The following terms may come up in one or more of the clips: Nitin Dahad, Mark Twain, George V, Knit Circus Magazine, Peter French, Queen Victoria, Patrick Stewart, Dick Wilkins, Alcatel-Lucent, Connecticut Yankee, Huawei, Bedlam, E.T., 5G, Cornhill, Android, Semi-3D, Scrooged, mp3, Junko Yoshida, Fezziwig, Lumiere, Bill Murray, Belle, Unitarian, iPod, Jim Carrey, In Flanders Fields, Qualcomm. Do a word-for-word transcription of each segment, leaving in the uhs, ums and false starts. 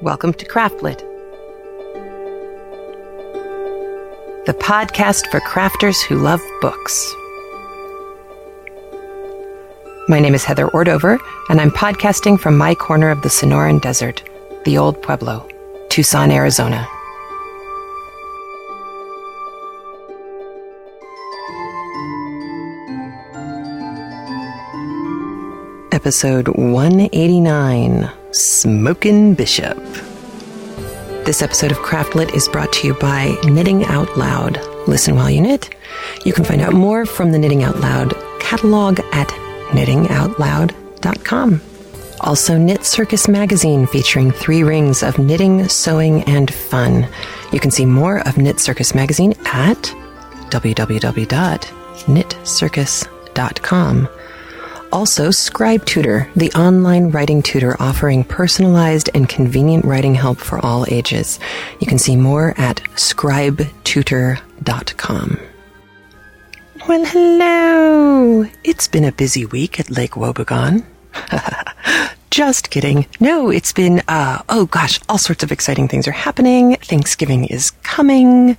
Welcome to CraftLit, the podcast for crafters who love books. My name is Heather Ordover, and I'm podcasting from my corner of the Sonoran Desert, the Old Pueblo, Tucson, Arizona. Episode one eighty-nine, Smokin' Bishop. This episode of CraftLit is brought to you by Knitting Out Loud. Listen while you knit. You can find out more from the Knitting Out Loud catalog at knitting out loud dot com. Also, Knit Circus Magazine, featuring three rings of knitting, sewing, and fun. You can see more of Knit Circus Magazine at w w w dot knit circus dot com. Also, Scribe Tutor, the online writing tutor offering personalized and convenient writing help for all ages. You can see more at scribe tutor dot com. Well, hello! It's been a busy week at Lake Wobegon. Just kidding. No, it's been, uh, oh gosh, all sorts of exciting things are happening. Thanksgiving is coming.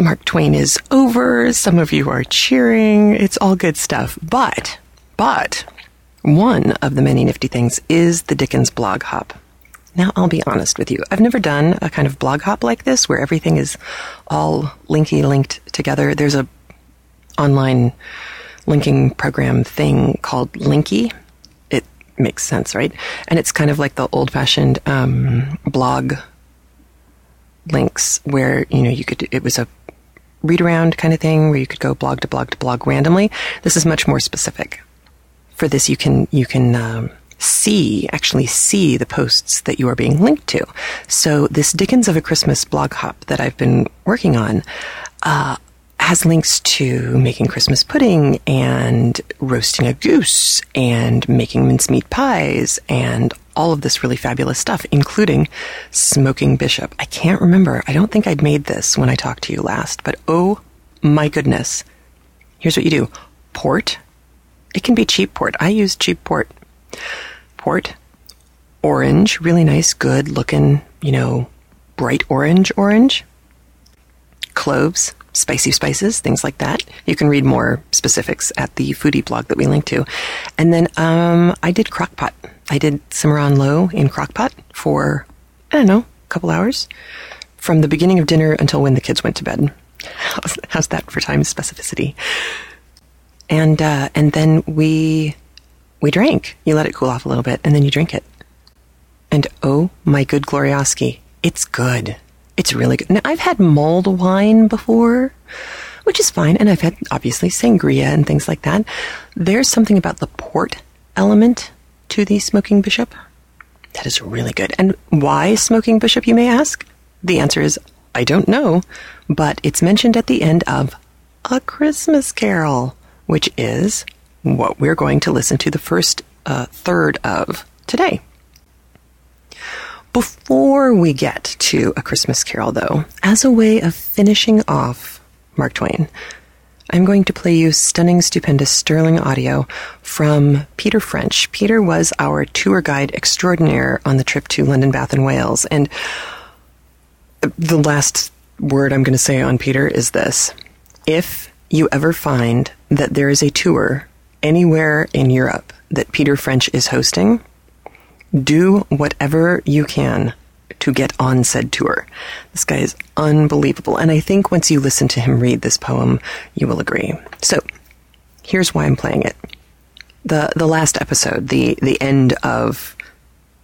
Mark Twain is over. Some of you are cheering. It's all good stuff. But, but, one of the many nifty things is the Dickens blog hop. Now, I'll be honest with you. I've never done a kind of blog hop like this where everything is all linky-linked together. There's a online linking program thing called Linky. It makes sense, right? And it's kind of like the old-fashioned um, blog links where, you know, you could, it was a read around kind of thing where you could go blog to blog to blog randomly. This is much more specific. For this, you can, you can, um, see, actually see the posts that you are being linked to. So this Dickens of a Christmas blog hop that I've been working on, uh, has links to making Christmas pudding and roasting a goose and making mincemeat pies and all of this really fabulous stuff, including Smoking Bishop. I can't remember. I don't think I'd made this when I talked to you last, but oh my goodness. Here's what you do. Port. It can be cheap port. I use cheap port. Port. Orange. Really nice, good looking, you know, bright orange orange. Cloves. Spicy spices, things like that. You can read more specifics at the foodie blog that we link to. And then um, I did crockpot. I did simmer on low in crockpot for, I don't know, a couple hours, from the beginning of dinner until when the kids went to bed. How's, how's that for time specificity? And uh, and then we we drank. You let it cool off a little bit, and then you drink it. And oh my good glorioski, it's good. It's really good. Now, I've had mulled wine before, which is fine. And I've had, obviously, sangria and things like that. There's something about the port element to the Smoking Bishop that is really good. And why Smoking Bishop, you may ask? The answer is, I don't know. But it's mentioned at the end of A Christmas Carol, which is what we're going to listen to the first uh, third of today. Before we get to A Christmas Carol, though, as a way of finishing off Mark Twain, I'm going to play you stunning, stupendous, sterling audio from Peter French. Peter was our tour guide extraordinaire on the trip to London, Bath, and Wales. And the last word I'm going to say on Peter is this. If you ever find that there is a tour anywhere in Europe that Peter French is hosting, do whatever you can to get on said tour. This guy is unbelievable. And I think once you listen to him read this poem, you will agree. So here's why I'm playing it. The the last episode, the, the end of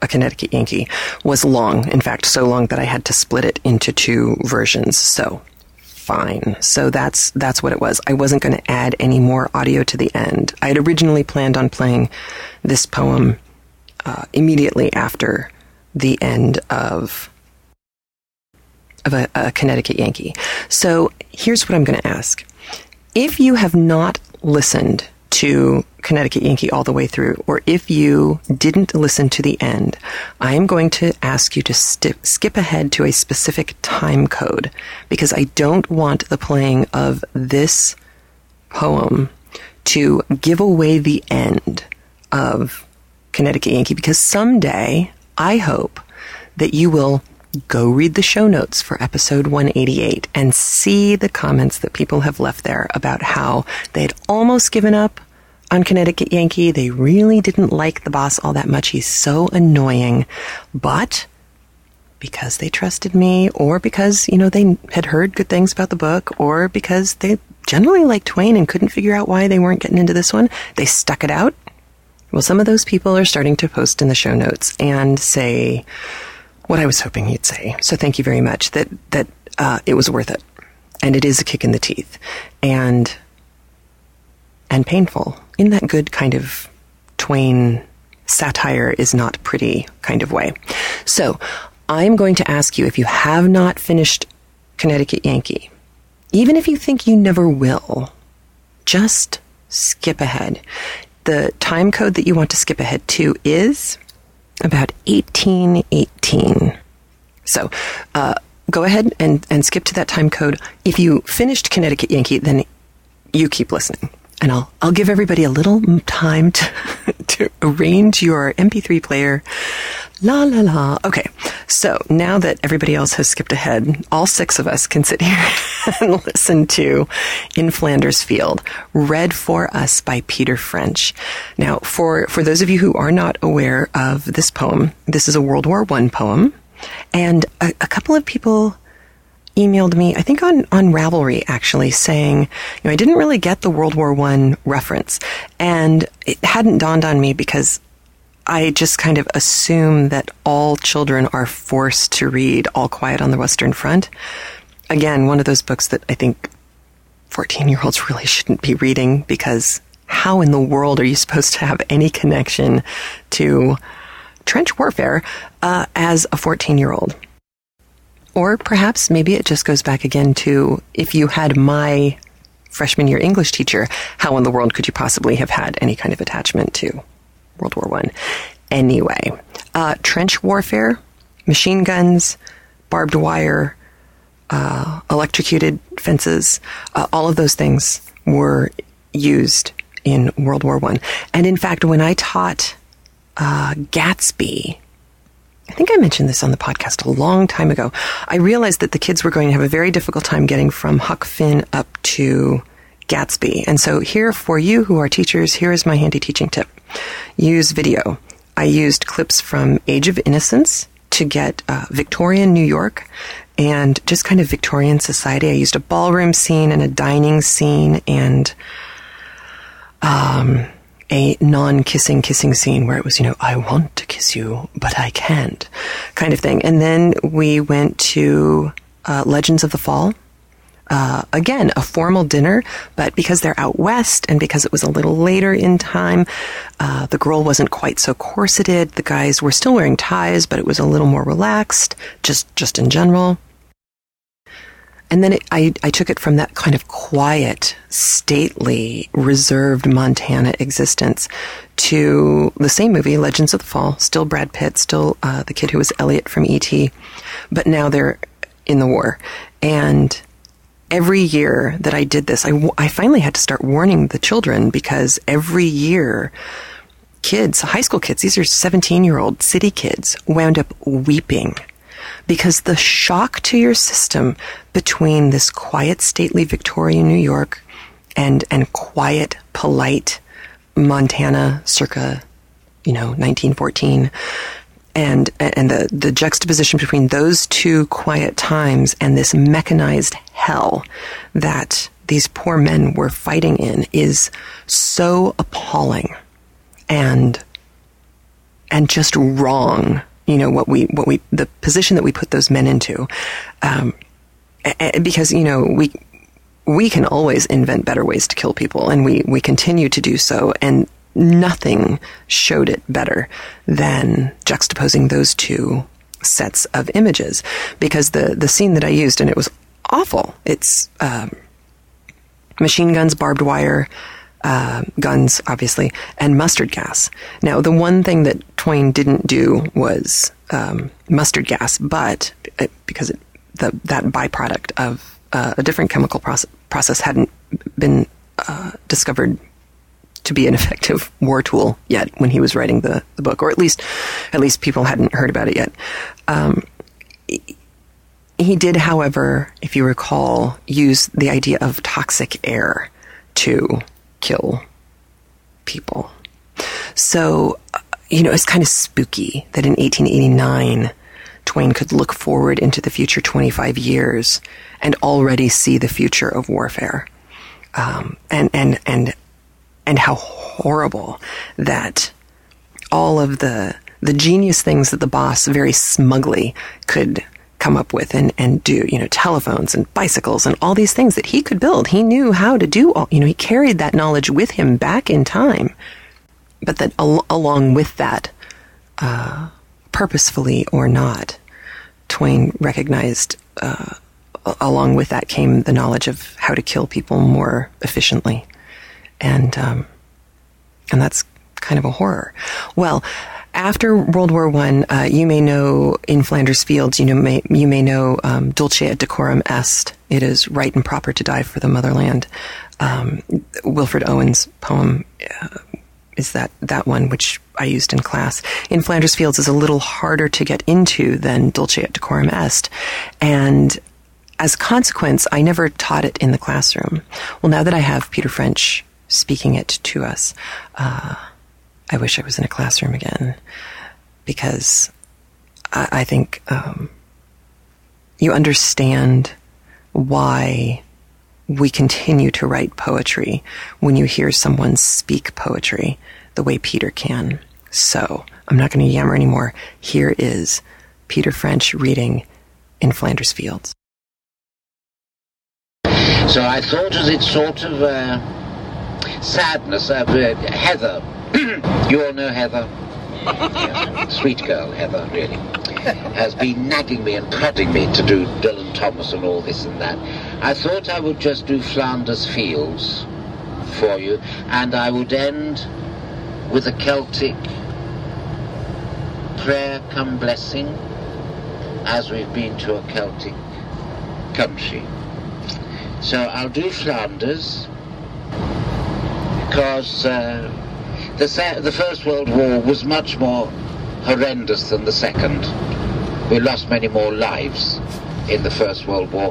A Connecticut Yankee, was long. In fact, so long that I had to split it into two versions. So fine. So that's that's what it was. I wasn't going to add any more audio to the end. I had originally planned on playing this poem Uh, immediately after the end of of a, a Connecticut Yankee. So here's what I'm going to ask. If you have not listened to Connecticut Yankee all the way through, or if you didn't listen to the end, I am going to ask you to st- skip ahead to a specific time code, because I don't want the playing of this poem to give away the end of Connecticut Yankee, because someday I hope that you will go read the show notes for episode one eighty-eight and see the comments that people have left there about how they had almost given up on Connecticut Yankee. They really didn't like the boss all that much. He's so annoying. But because they trusted me, or because, you know, they had heard good things about the book, or because they generally liked Twain and couldn't figure out why they weren't getting into this one, they stuck it out. Well, some of those people are starting to post in the show notes and say what I was hoping you'd say. So thank you very much. That that uh, it was worth it. And it is a kick in the teeth. And and painful. In that good kind of Twain satire is not pretty kind of way. So I'm going to ask you, if you have not finished Connecticut Yankee, even if you think you never will, just skip ahead. The time code that you want to skip ahead to is about eighteen eighteen. So uh, go ahead and, and skip to that time code. If you finished Connecticut Yankee, then you keep listening. And I'll I'll give everybody a little time to, to arrange your M P three player. La, la, la. Okay, so now that everybody else has skipped ahead, all six of us can sit here and listen to In Flanders Field, read for us by Peter French. Now, for, for those of you who are not aware of this poem, this is a World War One poem. And a, a couple of people emailed me, I think on, on Ravelry, actually, saying, you know, I didn't really get the World War One reference. And it hadn't dawned on me because I just kind of assume that all children are forced to read All Quiet on the Western Front. Again, one of those books that I think fourteen-year-olds really shouldn't be reading, because how in the world are you supposed to have any connection to trench warfare uh, as a fourteen-year-old? Or perhaps maybe it just goes back again to, if you had my freshman year English teacher, how in the world could you possibly have had any kind of attachment to World War One? Anyway, uh, trench warfare, machine guns, barbed wire, uh, electrocuted fences, uh, all of those things were used in World War One. And in fact, when I taught uh, Gatsby, I think I mentioned this on the podcast a long time ago, I realized that the kids were going to have a very difficult time getting from Huck Finn up to Gatsby. And so here, for you who are teachers, here is my handy teaching tip. Use video. I used clips from Age of Innocence to get uh, Victorian New York and just kind of Victorian society. I used a ballroom scene and a dining scene and um, a non-kissing kissing scene where it was, you know, I want to kiss you, but I can't kind of thing. And then we went to uh, Legends of the Fall. Uh, again, a formal dinner, but because they're out west and because it was a little later in time, uh, the girl wasn't quite so corseted. The guys were still wearing ties, but it was a little more relaxed, just, just in general. And then it, I, I took it from that kind of quiet, stately, reserved Montana existence to the same movie, Legends of the Fall, still Brad Pitt, still uh, the kid who was Elliot from E T, but now they're in the war. And every year that I did this, I, w- I finally had to start warning the children, because every year kids, high school kids, these are seventeen-year-old city kids, wound up weeping, because the shock to your system between this quiet, stately Victorian New York and, and quiet, polite Montana circa, you know, nineteen fourteen, And and the, the juxtaposition between those two quiet times and this mechanized hell that these poor men were fighting in is so appalling and and just wrong. You know, what we what we the position that we put those men into, um, because, you know, we we can always invent better ways to kill people, and we we continue to do so, and nothing showed it better than juxtaposing those two sets of images, because the, the scene that I used, and it was awful, it's um, machine guns, barbed wire, uh, guns, obviously, and mustard gas. Now, the one thing that Twain didn't do was um, mustard gas, but it, because it, the, that byproduct of uh, a different chemical proce- process hadn't been uh, discovered to be an effective war tool yet when he was writing the, the book, or at least at least people hadn't heard about it yet. Um, he did, however, if you recall, use the idea of toxic air to kill people. So, you know, it's kind of spooky that in eighteen eighty-nine, Twain could look forward into the future twenty-five years and already see the future of warfare. Um, and, and, and, and how horrible that all of the, the genius things that the boss very smugly could come up with and, and do, you know, telephones and bicycles and all these things that he could build. He knew how to do all, you know, he carried that knowledge with him back in time. But that al- along with that, uh, purposefully or not, Twain recognized, uh, along with that came the knowledge of how to kill people more efficiently. And um, and that's kind of a horror. Well, after World War One, uh, you may know In Flanders Fields, you know, may, you may know um, Dulce et Decorum Est. It is right and proper to die for the motherland. Um, Wilfred Owen's poem uh, is that, that one, which I used in class. In Flanders Fields is a little harder to get into than Dulce et Decorum Est. And as a consequence, I never taught it in the classroom. Well, now that I have Peter French speaking it to us, uh, I wish I was in a classroom again, because I, I think um, you understand why we continue to write poetry when you hear someone speak poetry the way Peter can. So I'm not going to yammer anymore. Here is Peter French reading In Flanders Fields. So I thought of it sort of uh, sadness of uh, Heather. You all know Heather? Yes. Sweet girl, Heather, really. Has been nagging me and prodding me to do Dylan Thomas and all this and that. I thought I would just do Flanders Fields for you, and I would end with a Celtic prayer come blessing, as we've been to a Celtic country. So I'll do Flanders, because uh, the, se- the First World War was much more horrendous than the Second. We lost many more lives in the First World War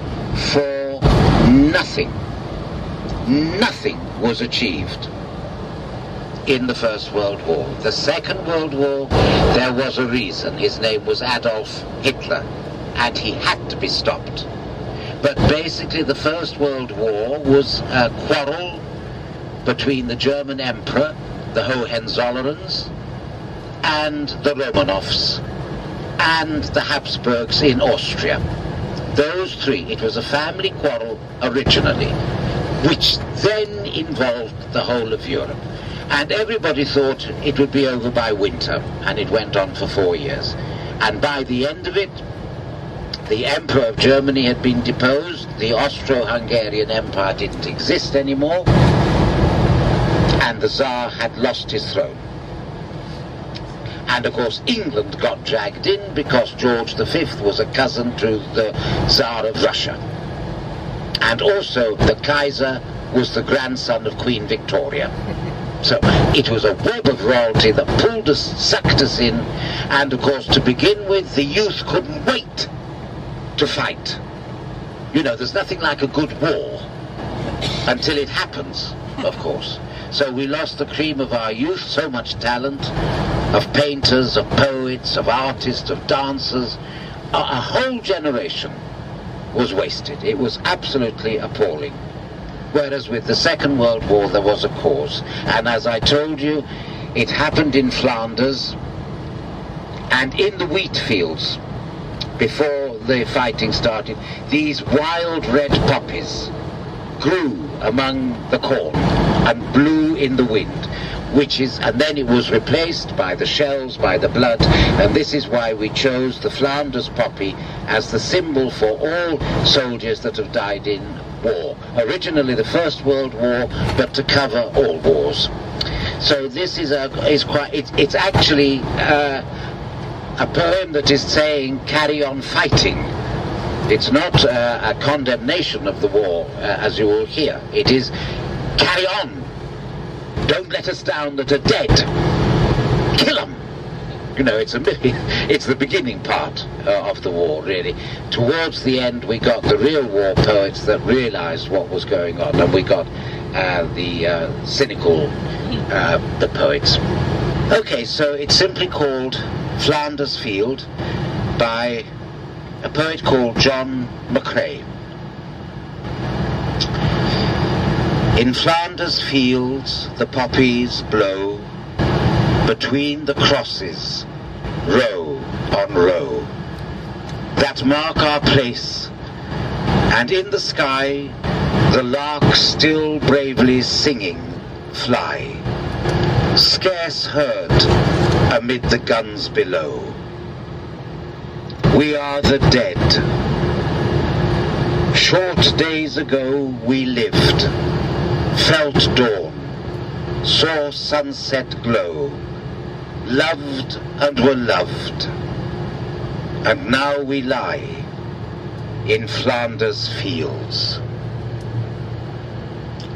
for nothing. Nothing was achieved in the First World War. The Second World War, there was a reason. His name was Adolf Hitler, and he had to be stopped. But basically the First World War was a quarrel between the German Emperor, the Hohenzollerns, and the Romanovs, and the Habsburgs in Austria. Those three. It was a family quarrel originally, which then involved the whole of Europe. And everybody thought it would be over by winter, and it went on for four years. And by the end of it, the Emperor of Germany had been deposed, the Austro-Hungarian Empire didn't exist anymore, and the Tsar had lost his throne. And of course England got dragged in because George the Fifth was a cousin to the Tsar of Russia. And also the Kaiser was the grandson of Queen Victoria. So it was a web of royalty that pulled us, sucked us in, and of course to begin with the youth couldn't wait to fight. You know, there's nothing like a good war until it happens, of course. So we lost the cream of our youth, so much talent, of painters, of poets, of artists, of dancers. A, a whole generation was wasted. It was absolutely appalling. Whereas with the Second World War there was a cause. And as I told you, it happened in Flanders and in the wheat fields. Before the fighting started, these wild red poppies grew among the corn and blew in the wind, which is, and then it was replaced by the shells, by the blood, and this is why we chose the Flanders poppy as the symbol for all soldiers that have died in war. Originally the First World War, but to cover all wars. So this is a is quite. It's it's actually. Uh, A poem that is saying, carry on fighting. It's not uh, a condemnation of the war, uh, as you all hear. It is, carry on. Don't let us down that are dead. Kill them. You know, it's a it's the beginning part uh, of the war, really. Towards the end, we got the real war poets that realised what was going on, and we got uh, the uh, cynical uh, the poets. Okay, so it's simply called Flanders Field by a poet called John McCrae. In Flanders fields the poppies blow, between the crosses, row on row, that mark our place, and in the sky the larks still bravely singing fly, scarce heard amid the guns below. We are the dead. Short days ago we lived, felt dawn, saw sunset glow, loved and were loved, and now we lie in Flanders fields.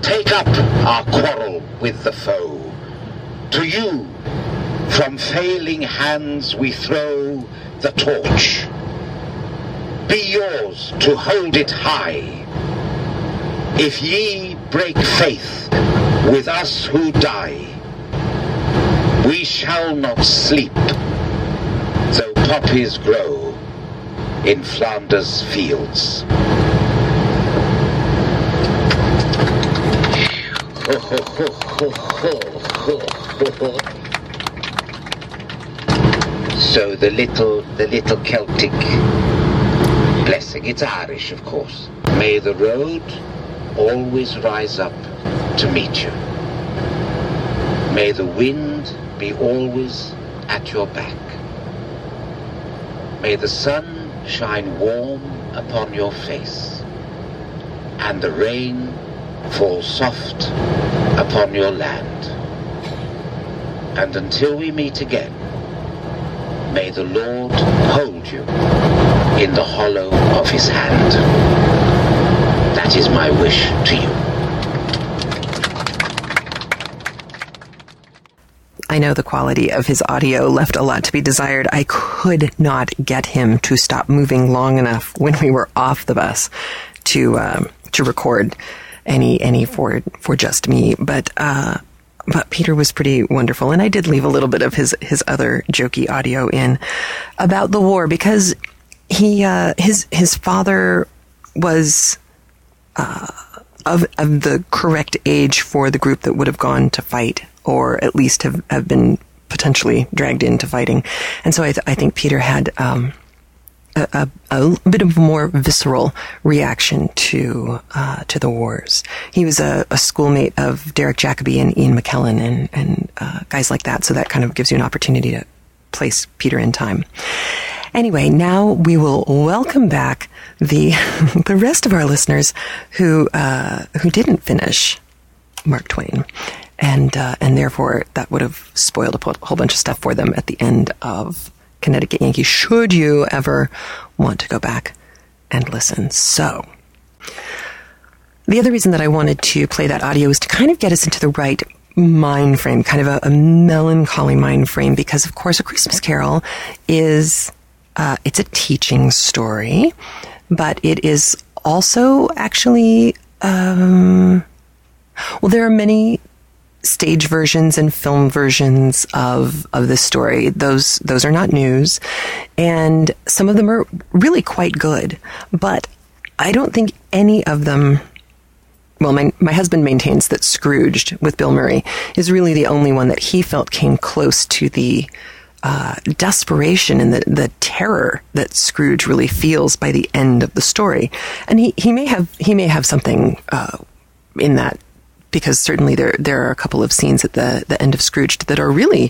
Take up our quarrel with the foe, to you from failing hands we throw the torch, be yours to hold it high. If ye break faith with us who die, we shall not sleep, though poppies grow in Flanders fields. So the little, the little Celtic blessing. It's Irish, of course. May the road always rise up to meet you. May the wind be always at your back. May the sun shine warm upon your face, and the rain fall soft upon your land. And until we meet again, may the Lord hold you in the hollow of his hand. That is my wish to you. I know the quality of his audio left a lot to be desired. I could not get him to stop moving long enough when we were off the bus to um, to record any any for for just me. But uh, but Peter was pretty wonderful, and I did leave a little bit of his his other jokey audio in about the war, because he uh, his his father was. Uh, of of the correct age for the group that would have gone to fight, or at least have, have been potentially dragged into fighting. And so I, th- I think Peter had um, a, a, a bit of a more visceral reaction to uh, to the wars. He was a, a schoolmate of Derek Jacobi and Ian McKellen and, and uh, guys like that, so that kind of gives you an opportunity to place Peter in time. Anyway, now we will welcome back the the rest of our listeners who uh, who didn't finish Mark Twain, and uh, and therefore that would have spoiled a whole bunch of stuff for them at the end of Connecticut Yankee, should you ever want to go back and listen. So the other reason that I wanted to play that audio is to kind of get us into the right mind frame, kind of a, a melancholy mind frame, because of course A Christmas Carol is... Uh, it's a teaching story, but it is also actually, um, well, there are many stage versions and film versions of, of this story. Those, those are not news, and some of them are really quite good, but I don't think any of them, well, my, my husband maintains that Scrooged with Bill Murray is really the only one that he felt came close to the Uh, desperation and the, the terror that Scrooge really feels by the end of the story. And he, he may have he may have something uh, in that, because certainly there there are a couple of scenes at the, the end of Scrooged that are really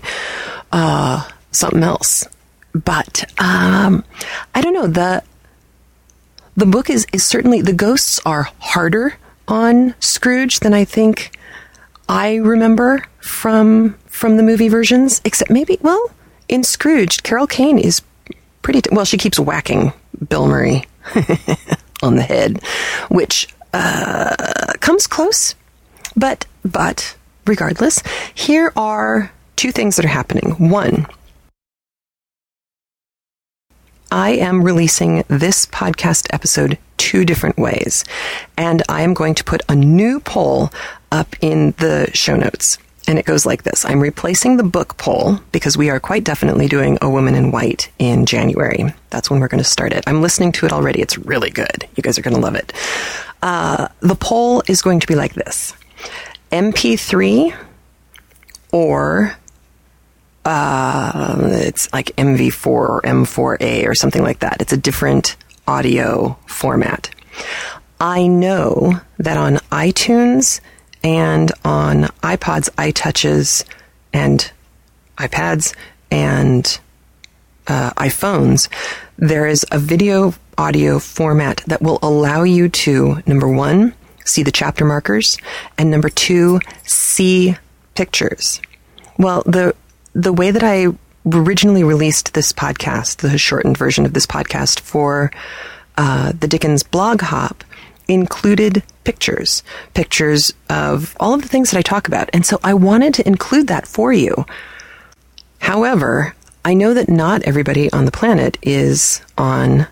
uh, something else. But um, I don't know, the the book is, is certainly, the ghosts are harder on Scrooge than I think I remember from from the movie versions, except maybe, well... In Scrooged, Carol Kane is pretty... T- well, she keeps whacking Bill Murray on the head, which uh, comes close, but but regardless, here are two things that are happening. One, I am releasing this podcast episode two different ways, and I am going to put a new poll up in the show notes. And it goes like this. I'm replacing the book poll because we are quite definitely doing A Woman in White in January. That's when we're going to start it. I'm listening to it already. It's really good. You guys are going to love it. Uh, the poll is going to be like this. M P three or uh, it's like M V four or M four A or something like that. It's a different audio format. I know that on iTunes and on iPods, iTouches, and iPads, and uh, iPhones, there is a video audio format that will allow you to, number one, see the chapter markers, and number two, see pictures. Well, the the way that I originally released this podcast, the shortened version of this podcast for uh, the Dickens Blog Hop, included pictures, pictures of all of the things that I talk about. And so I wanted to include that for you. However, I know that not everybody on the planet is on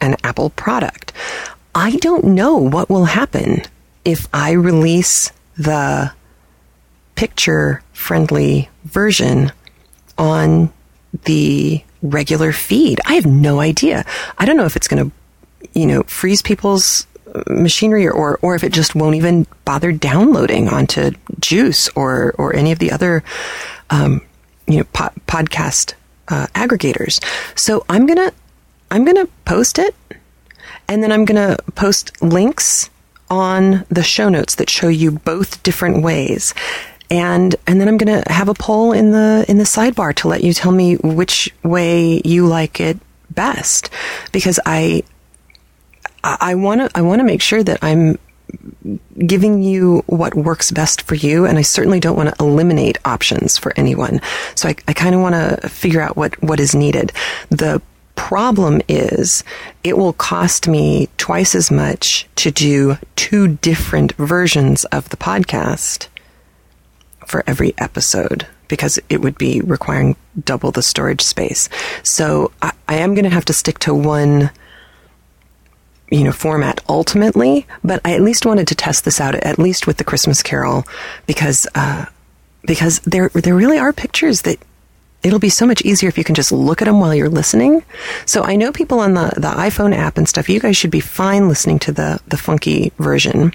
an Apple product. I don't know what will happen if I release the picture-friendly version on the regular feed. I have no idea. I don't know if it's going to, you know, freeze people's machinery, or or if it just won't even bother downloading onto Juice or or any of the other um, you know po- podcast uh, aggregators. So I'm gonna I'm gonna post it, and then I'm gonna post links on the show notes that show you both different ways, and and then I'm gonna have a poll in the in the sidebar to let you tell me which way you like it best, because I. I want to I want to make sure that I'm giving you what works best for you, and I certainly don't want to eliminate options for anyone. So I, I kind of want to figure out what, what is needed. The problem is it will cost me twice as much to do two different versions of the podcast for every episode, because it would be requiring double the storage space. So I, I am going to have to stick to one you know, format ultimately, but I at least wanted to test this out, at least with the Christmas Carol, because, uh, because there, there really are pictures that it'll be so much easier if you can just look at them while you're listening. So I know people on the, the iPhone app and stuff, you guys should be fine listening to the, the funky version.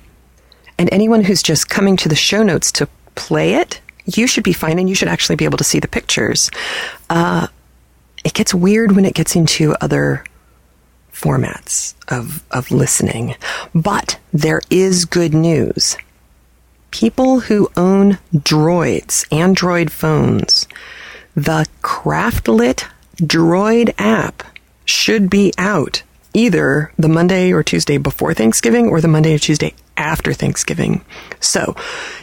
And anyone who's just coming to the show notes to play it, you should be fine, and you should actually be able to see the pictures. Uh, it gets weird when it gets into other formats of of listening. But there is good news. People who own droids, Android phones, the CraftLit droid app should be out either the Monday or Tuesday before Thanksgiving or the Monday or Tuesday after Thanksgiving. So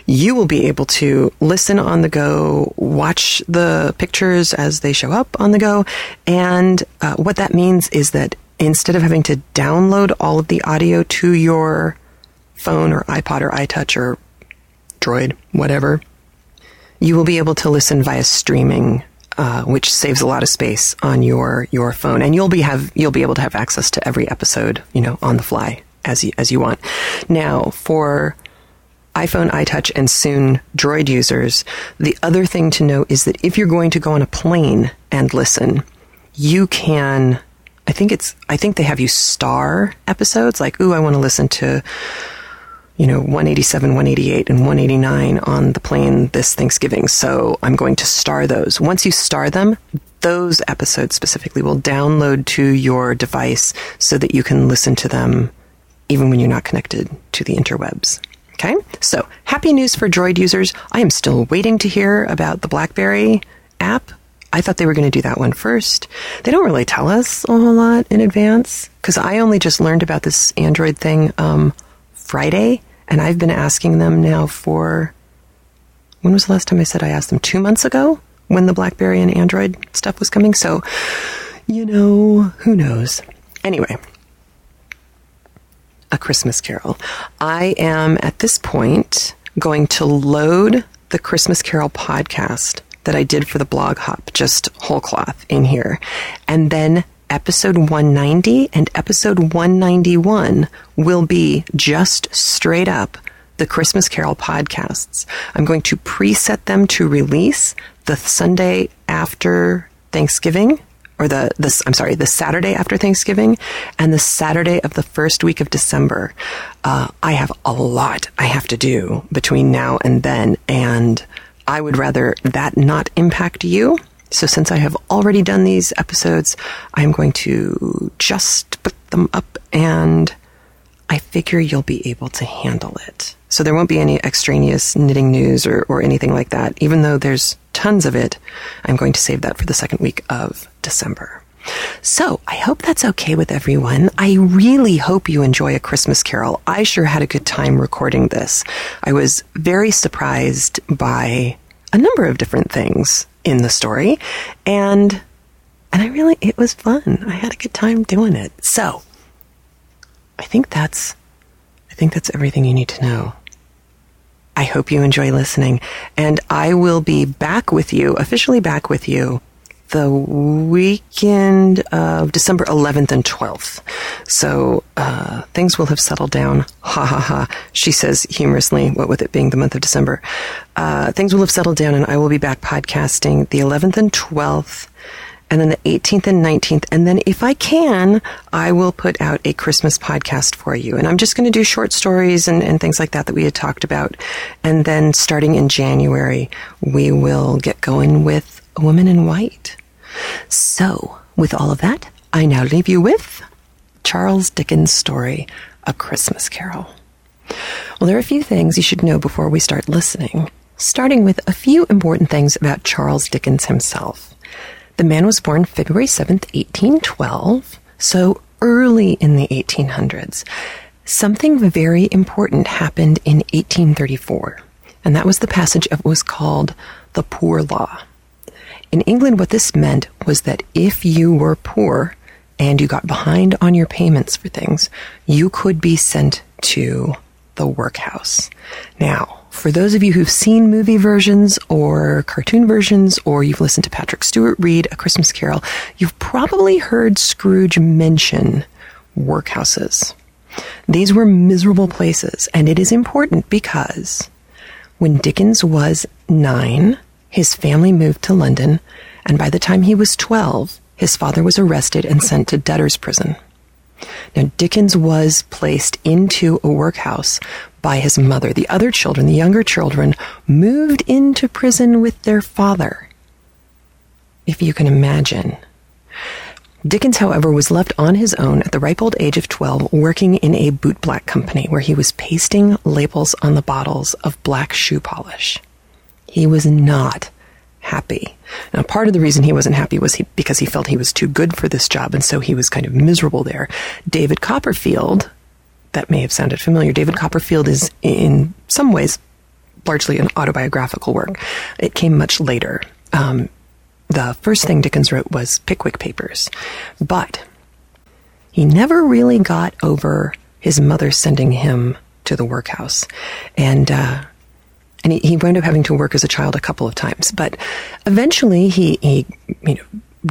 you will be able to listen on the go, watch the pictures as they show up on the go. And uh, what that means is that instead of having to download all of the audio to your phone or iPod or iTouch or Droid, whatever, you will be able to listen via streaming, uh, which saves a lot of space on your, your phone. And you'll be have you'll be able to have access to every episode, you know, on the fly as you, as you want. Now, for iPhone, iTouch, and soon Droid users, the other thing to know is that if you're going to go on a plane and listen, you can. I think it's, I think they have you star episodes, like, ooh, I want to listen to, you know, one eighty-seven, one eighty-eight, and one eighty-nine on the plane this Thanksgiving. So I'm going to star those. Once you star them, those episodes specifically will download to your device so that you can listen to them even when you're not connected to the interwebs. Okay. So happy news for Droid users. I am still waiting to hear about the BlackBerry app. I thought they were going to do that one first. They don't really tell us a whole lot in advance, because I only just learned about this Android thing um, Friday, and I've been asking them now for, when was the last time I said I asked them? Two months ago, when the BlackBerry and Android stuff was coming. So, you know, who knows? Anyway, A Christmas Carol. I am at this point going to load the Christmas Carol podcast that I did for the blog hop, just whole cloth in here. And then episode one ninety and episode one ninety-one will be just straight up the Christmas Carol podcasts. I'm going to preset them to release the Sunday after Thanksgiving, or the, the I'm sorry, the Saturday after Thanksgiving and the Saturday of the first week of December. Uh, I have a lot I have to do between now and then, and I would rather that not impact you. So since I have already done these episodes, I'm going to just put them up, and I figure you'll be able to handle it. So there won't be any extraneous knitting news or, or anything like that. Even though there's tons of it, I'm going to save that for the second week of December. So I hope that's okay with everyone. I really hope you enjoy A Christmas Carol. I sure had a good time recording this. I was very surprised by a number of different things in the story, and and I really, it was fun. I had a good time doing it. So I think that's I think that's everything you need to know. I hope you enjoy listening, and I will be back with you, officially back with you, the weekend of December eleventh and twelfth. So uh, things will have settled down. Ha ha ha, she says humorously, what with it being the month of December. Uh, things will have settled down, and I will be back podcasting the eleventh and twelfth, and then the eighteenth and nineteenth. And then if I can, I will put out a Christmas podcast for you. And I'm just going to do short stories and, and things like that that we had talked about. And then starting in January, we will get going with A Woman in White. So with all of that, I now leave you with Charles Dickens' story, A Christmas Carol. Well, there are a few things you should know before we start listening, starting with a few important things about Charles Dickens himself. The man was born February seventh, eighteen twelve, so early in the eighteen hundreds. Something very important happened in eighteen thirty-four, and that was the passage of what was called the Poor Law. In England, what this meant was that if you were poor and you got behind on your payments for things, you could be sent to the workhouse. Now, for those of you who've seen movie versions or cartoon versions, or you've listened to Patrick Stewart read A Christmas Carol, you've probably heard Scrooge mention workhouses. These were miserable places, and it is important because when Dickens was nine, his family moved to London, and by the time he was twelve, his father was arrested and sent to debtor's prison. Now, Dickens was placed into a workhouse by his mother. The other children, the younger children, moved into prison with their father, if you can imagine. Dickens, however, was left on his own at the ripe old age of twelve, working in a bootblack company where he was pasting labels on the bottles of black shoe polish. He was not happy. Now, part of the reason he wasn't happy was he, because he felt he was too good for this job, and so he was kind of miserable there. David Copperfield, that may have sounded familiar. David Copperfield is, in some ways, largely an autobiographical work. It came much later. Um, the first thing Dickens wrote was Pickwick Papers. But he never really got over his mother sending him to the workhouse. And uh, and he, he wound up having to work as a child a couple of times. But eventually he, he you know,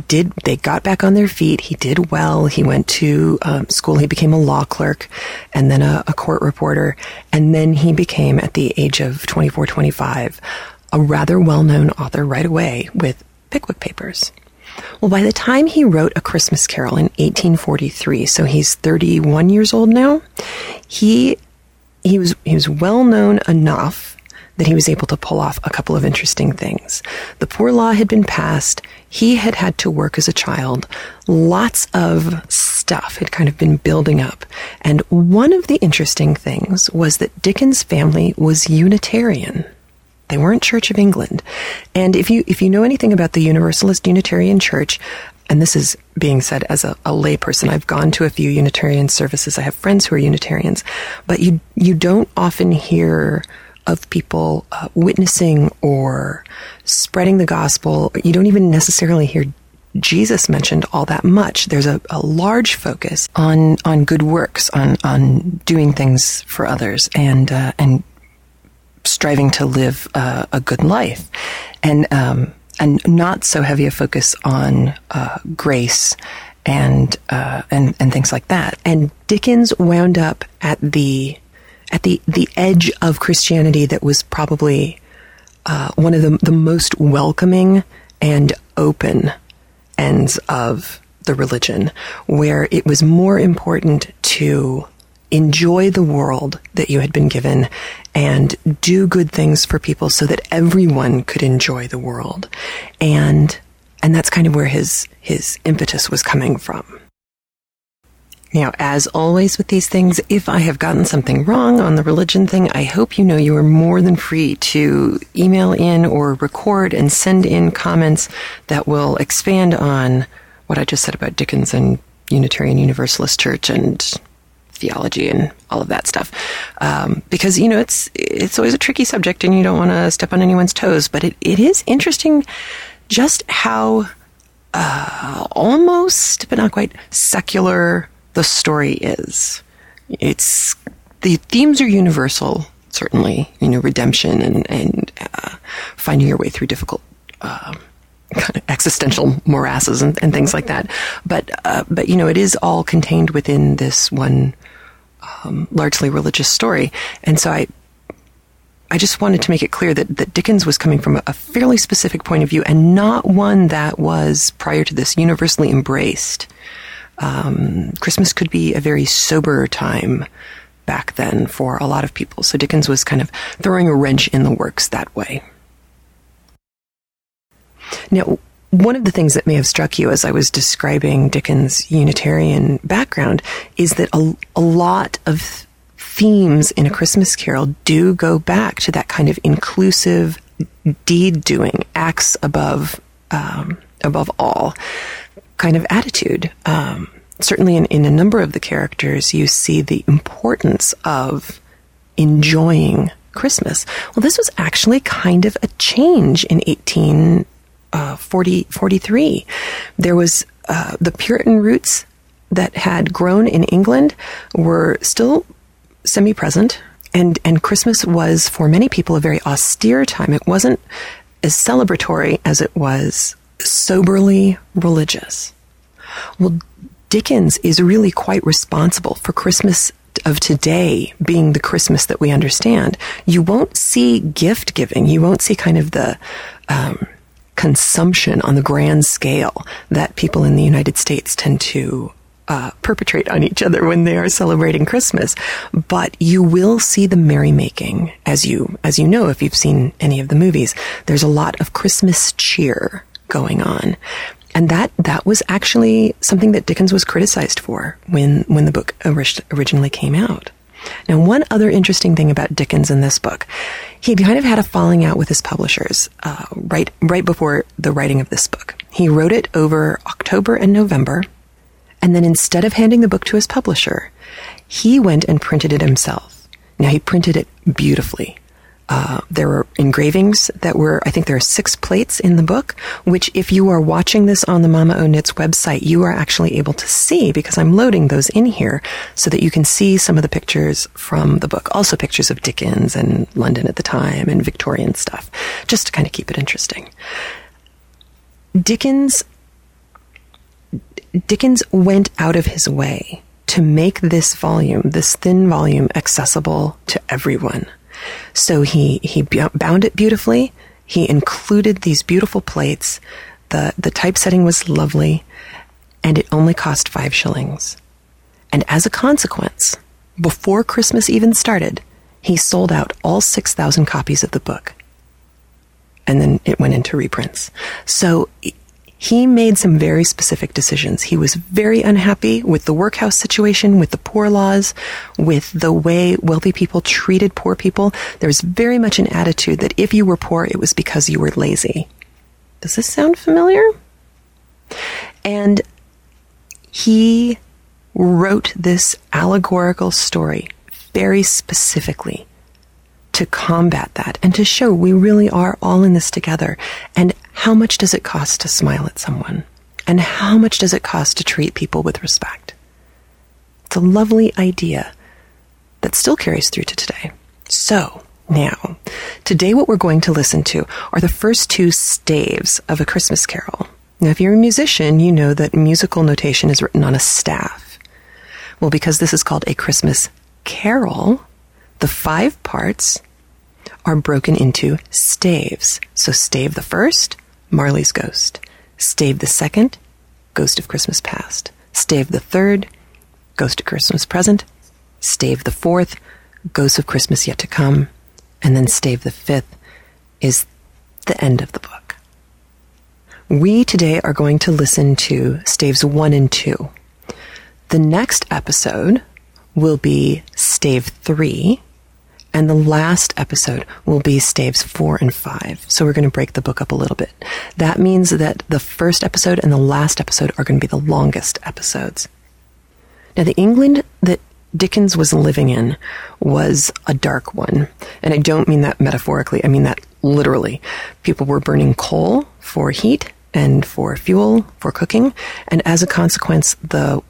Did they got back on their feet. He did well. He went to um, school. He became a law clerk and then a, a court reporter. And then he became, at the age of twenty-four, twenty-five, a rather well-known author right away with Pickwick Papers. Well, by the time he wrote A Christmas Carol in eighteen forty-three, so he's thirty-one years old now, he he was he was well-known enough that he was able to pull off a couple of interesting things. The Poor Law had been passed. He had had to work as a child. Lots of stuff had kind of been building up. And one of the interesting things was that Dickens' family was Unitarian. They weren't Church of England. And if you if you know anything about the Universalist Unitarian Church, and this is being said as a, a lay person, I've gone to a few Unitarian services. I have friends who are Unitarians. But you you don't often hear of people uh, witnessing or spreading the gospel. You don't even necessarily hear Jesus mentioned all that much. There's a, a large focus on, on good works, on, on doing things for others, and uh, and striving to live uh, a good life, and um, and not so heavy a focus on uh, grace and uh, and and things like that. And Dickens wound up at the at the the edge of Christianity that was probably uh, one of the the most welcoming and open ends of the religion, where it was more important to enjoy the world that you had been given and do good things for people so that everyone could enjoy the world. And and that's kind of where his his impetus was coming from. Now, as always with these things, if I have gotten something wrong on the religion thing, I hope you know you are more than free to email in or record and send in comments that will expand on what I just said about Dickens and Unitarian Universalist Church and theology and all of that stuff, um, because you know it's it's always a tricky subject, and you don't want to step on anyone's toes. But it, it is interesting just how uh, almost, but not quite, secular the story is. It's the themes are universal, certainly. You know, redemption and and uh, finding your way through difficult uh, kind of existential morasses and, and things like that. But uh, but you know, it is all contained within this one Um, largely religious story. And so I I just wanted to make it clear that, that Dickens was coming from a, a fairly specific point of view, and not one that was, prior to this, universally embraced. Um, Christmas could be a very sober time back then for a lot of people. So Dickens was kind of throwing a wrench in the works that way. Now, one of the things that may have struck you as I was describing Dickens' Unitarian background is that a, a lot of themes in A Christmas Carol do go back to that kind of inclusive deed-doing, acts above um, above all kind of attitude. Um, certainly in, in a number of the characters, you see the importance of enjoying Christmas. Well, this was actually kind of a change in eighteen... Uh, forty, forty-three. There was, uh, the Puritan roots that had grown in England were still semi-present, and, and Christmas was, for many people, a very austere time. It wasn't as celebratory as it was soberly religious. Well, Dickens is really quite responsible for Christmas of today being the Christmas that we understand. You won't see gift giving. You won't see kind of the, um, consumption on the grand scale that people in the United States tend to uh, perpetrate on each other when they are celebrating Christmas. But you will see the merrymaking, as you as you know if you've seen any of the movies. There's a lot of Christmas cheer going on, and that that was actually something that Dickens was criticized for when when the book originally came out. Now, one other interesting thing about Dickens in this book, he kind of had a falling out with his publishers uh, right right before the writing of this book. He wrote it over October and November, and then instead of handing the book to his publisher, he went and printed it himself. Now, he printed it beautifully. Uh, there were engravings that were, I think there are six plates in the book, which if you are watching this on the Mama O Knits website, you are actually able to see, because I'm loading those in here so that you can see some of the pictures from the book. Also pictures of Dickens and London at the time and Victorian stuff, just to kind of keep it interesting. Dickens, Dickens went out of his way to make this volume, this thin volume, accessible to everyone. So he, he bound it beautifully. He included these beautiful plates. The, the typesetting was lovely, and it only cost five shillings. And as a consequence, before Christmas even started, he sold out all six thousand copies of the book. And then it went into reprints. So he made some very specific decisions. He was very unhappy with the workhouse situation, with the poor laws, with the way wealthy people treated poor people. There's very much an attitude that if you were poor, it was because you were lazy. Does this sound familiar? And he wrote this allegorical story very specifically to combat that and to show we really are all in this together. And how much does it cost to smile at someone? And how much does it cost to treat people with respect? It's a lovely idea that still carries through to today. So, now. Today what we're going to listen to are the first two staves of A Christmas Carol. Now, if you're a musician, you know that musical notation is written on a staff. Well, because this is called A Christmas Carol, the five parts are broken into staves. So stave the first, Marley's Ghost. Stave the second, Ghost of Christmas Past. Stave the third, Ghost of Christmas Present. Stave the fourth, Ghost of Christmas Yet to Come. And then stave the fifth is the end of the book. We today are going to listen to staves one and two. The next episode will be stave three, and the last episode will be staves four and five. So we're going to break the book up a little bit. That means that the first episode and the last episode are going to be the longest episodes. Now, the England that Dickens was living in was a dark one. And I don't mean that metaphorically. I mean that literally. People were burning coal for heat and for fuel, for cooking. And as a consequence, the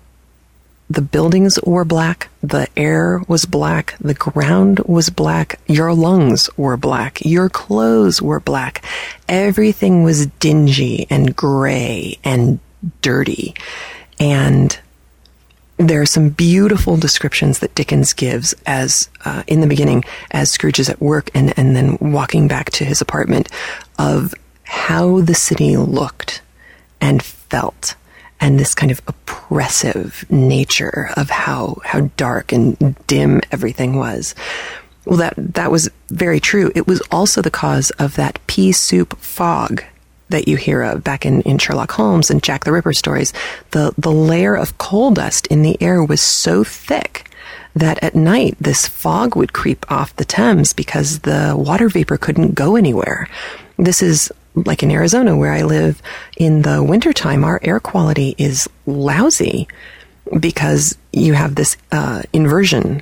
The buildings were black, the air was black, the ground was black, your lungs were black, your clothes were black. Everything was dingy and gray and dirty. And there are some beautiful descriptions that Dickens gives as, uh, in the beginning, as Scrooge is at work and, and then walking back to his apartment, of how the city looked and felt. And this kind of oppressive nature of how how dark and dim everything was. Well, that, that was very true. It was also the cause of that pea soup fog that you hear of back in, in Sherlock Holmes and Jack the Ripper stories. The, the layer of coal dust in the air was so thick that at night this fog would creep off the Thames because the water vapor couldn't go anywhere. This is like in Arizona, where I live. In the wintertime, our air quality is lousy because you have this uh, inversion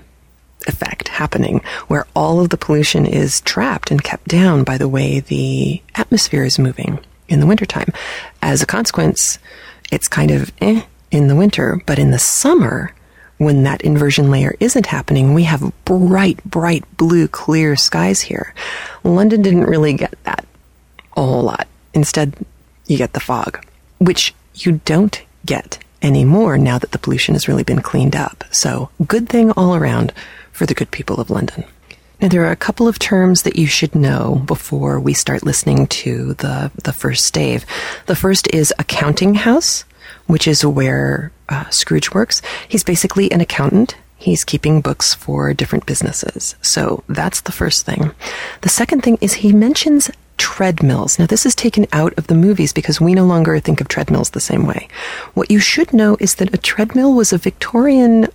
effect happening where all of the pollution is trapped and kept down by the way the atmosphere is moving in the wintertime. As a consequence, it's kind of eh in the winter, but in the summer, when that inversion layer isn't happening, we have bright, bright blue, clear skies here. London didn't really get that a whole lot. Instead, you get the fog, which you don't get anymore now that the pollution has really been cleaned up. So, good thing all around for the good people of London. Now, there are a couple of terms that you should know before we start listening to the, the first stave. The first is accounting house, which is where uh, Scrooge works. He's basically an accountant. He's keeping books for different businesses. So, that's the first thing. The second thing is he mentions treadmills. Now, this is taken out of the movies because we no longer think of treadmills the same way. What you should know is that a treadmill was a Victorian,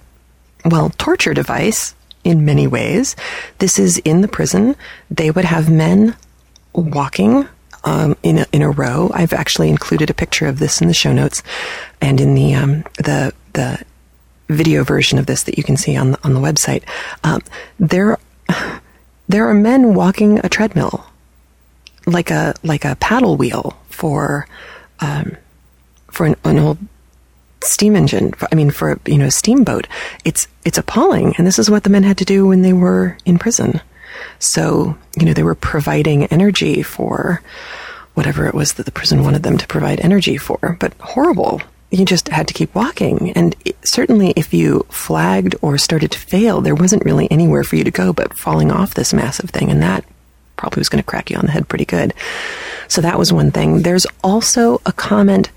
well, torture device in many ways. This is in the prison. They would have men walking um, in a, in a row. I've actually included a picture of this in the show notes and in the um, the the video version of this that you can see on the, on the website. Um, there there are men walking a treadmill, like a like a paddle wheel for um for an, an old steam engine for, I mean for you know a steamboat. It's it's appalling, and this is what the men had to do when they were in prison. So you know they were providing energy for whatever it was that the prison wanted them to provide energy for, but horrible. You just had to keep walking, and it, certainly if you flagged or started to fail, there wasn't really anywhere for you to go but falling off this massive thing, and that probably was going to crack you on the head pretty good. So that was one thing. There's also a comment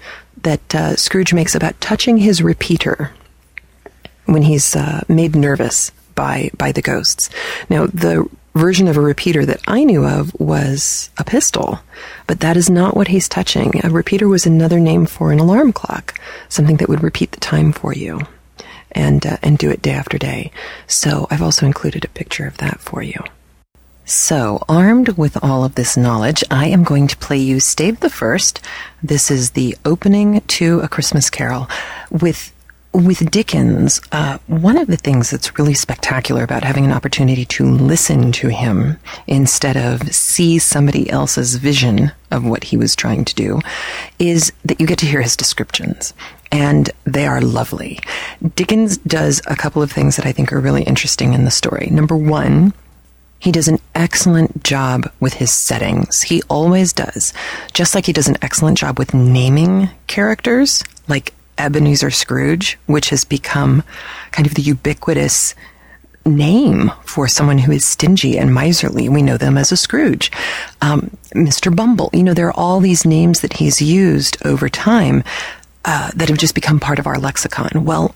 that uh, Scrooge makes about touching his repeater when he's uh, made nervous by, by the ghosts. Now, the version of a repeater that I knew of was a pistol, but that is not what he's touching. A repeater was another name for an alarm clock, something that would repeat the time for you and, uh, and do it day after day. So I've also included a picture of that for you. So, armed with all of this knowledge, I am going to play you Stave the First. This is the opening to A Christmas Carol. With with Dickens, uh, one of the things that's really spectacular about having an opportunity to listen to him instead of see somebody else's vision of what he was trying to do is that you get to hear his descriptions. And they are lovely. Dickens does a couple of things that I think are really interesting in the story. Number one, He does an excellent job with his settings. He always does. Just like he does an excellent job with naming characters, like Ebenezer Scrooge, which has become kind of the ubiquitous name for someone who is stingy and miserly. We know them as a Scrooge. Um, Mister Bumble. You know, there are all these names that he's used over time uh, that have just become part of our lexicon. Well,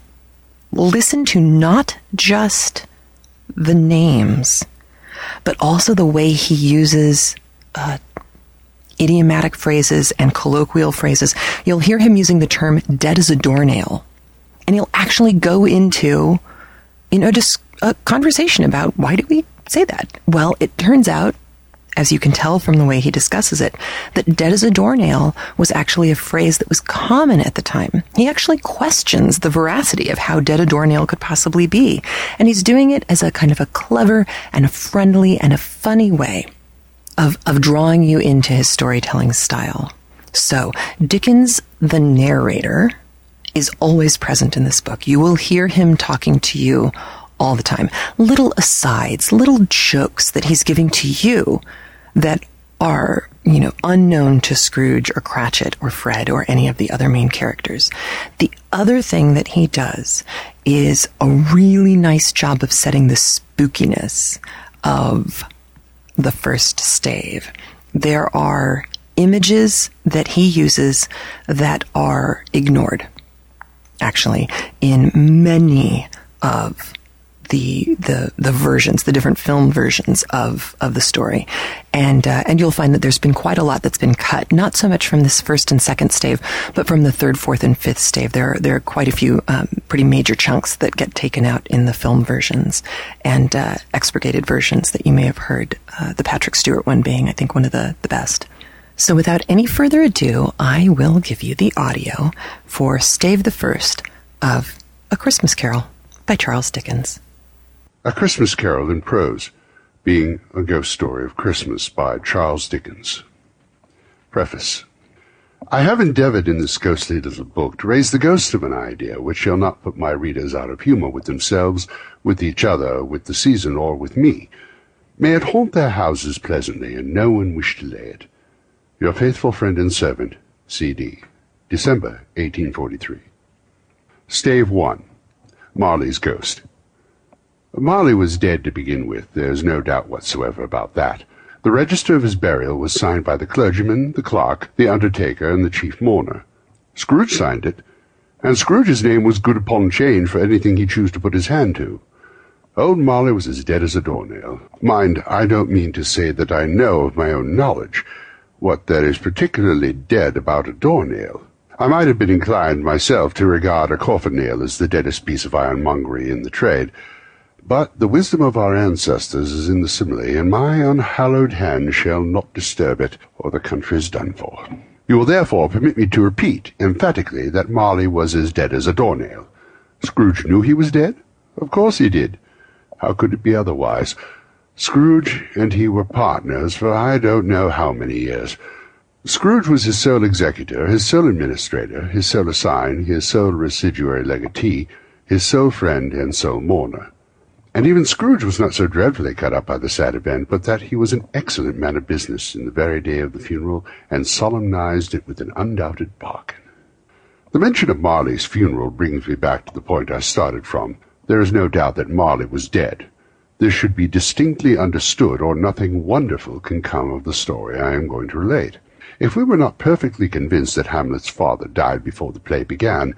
listen to not just the names, but also the way he uses uh, idiomatic phrases and colloquial phrases. You'll hear him using the term dead as a doornail, and he'll actually go into, you know, just a conversation about why did we say that? Well, it turns out, as you can tell from the way he discusses it, that dead as a doornail was actually a phrase that was common at the time. He actually questions the veracity of how dead a doornail could possibly be. And he's doing it as a kind of a clever and a friendly and a funny way of, of drawing you into his storytelling style. So Dickens, the narrator, is always present in this book. You will hear him talking to you all the time. Little asides, little jokes that he's giving to you that are, you know, unknown to Scrooge or Cratchit or Fred or any of the other main characters. The other thing that he does is a really nice job of setting the spookiness of the first stave. There are images that he uses that are ignored, actually, in many of The, the the versions, the different film versions of, of the story. And uh, and you'll find that there's been quite a lot that's been cut, not so much from this first and second stave, but from the third, fourth, and fifth stave. There are, there are quite a few um, pretty major chunks that get taken out in the film versions and uh, expurgated versions that you may have heard, uh, the Patrick Stewart one being, I think, one of the, the best. So without any further ado, I will give you the audio for Stave the First of A Christmas Carol by Charles Dickens. A Christmas Carol in Prose, being a ghost story of Christmas by Charles Dickens. Preface. I have endeavored in this ghostly little book to raise the ghost of an idea which shall not put my readers out of humor with themselves, with each other, with the season, or with me. May it haunt their houses pleasantly, and no one wish to lay it. Your faithful friend and servant, C D December, eighteen forty-three. Stave one. Marley's Ghost. Marley was dead to begin with. There is no doubt whatsoever about that. The register of his burial was signed by the clergyman, the clerk, the undertaker, and the chief mourner. Scrooge signed it, and Scrooge's name was good upon change for anything he chose to put his hand to. Old Marley was as dead as a doornail. Mind, I don't mean to say that I know of my own knowledge what there is particularly dead about a doornail. I might have been inclined myself to regard a coffin nail as the deadest piece of ironmongery in the trade, but the wisdom of our ancestors is in the simile, and my unhallowed hand shall not disturb it, or the country is done for. You will therefore permit me to repeat emphatically that Marley was as dead as a doornail. Scrooge knew he was dead? Of course he did. How could it be otherwise? Scrooge and he were partners for I don't know how many years. Scrooge was his sole executor, his sole administrator, his sole assign, his sole residuary legatee, his sole friend and sole mourner. And even Scrooge was not so dreadfully cut up by the sad event, but that he was an excellent man of business in the very day of the funeral, and solemnized it with an undoubted bargain. The mention of Marley's funeral brings me back to the point I started from. There is no doubt that Marley was dead. This should be distinctly understood, or nothing wonderful can come of the story I am going to relate. If we were not perfectly convinced that Hamlet's father died before the play began,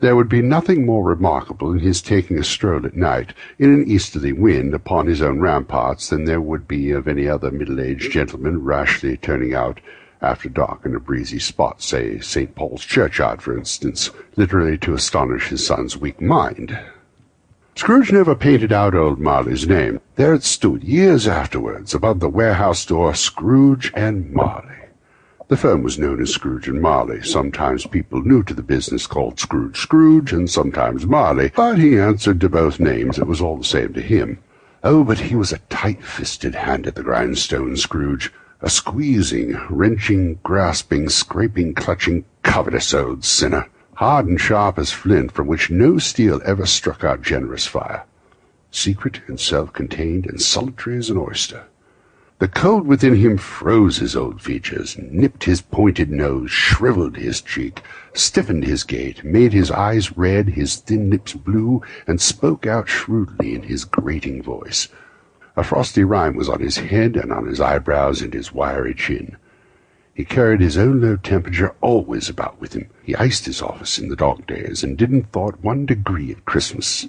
there would be nothing more remarkable in his taking a stroll at night, in an easterly wind, upon his own ramparts than there would be of any other middle-aged gentleman rashly turning out after dark in a breezy spot, say Saint Paul's Churchyard, for instance, literally to astonish his son's weak mind. Scrooge never painted out old Marley's name. There it stood, years afterwards, above the warehouse door, Scrooge and Marley. The firm was known as Scrooge and Marley. Sometimes people new to the business called Scrooge Scrooge, and sometimes Marley, but he answered to both names. It was all the same to him. Oh, but he was a tight-fisted hand at the grindstone, Scrooge, a squeezing, wrenching, grasping, scraping, clutching, covetous old sinner, hard and sharp as flint, from which no steel ever struck out generous fire. secret and self-contained and solitary as an oyster. The cold within him froze his old features, nipped his pointed nose, shriveled his cheek, stiffened his gait, made his eyes red, his thin lips blue, and spoke out shrewdly in his grating voice. A frosty rime was on his head and on his eyebrows and his wiry chin. He carried his own low temperature always about with him. He iced his office in the dog days and didn't thaw one degree at Christmas.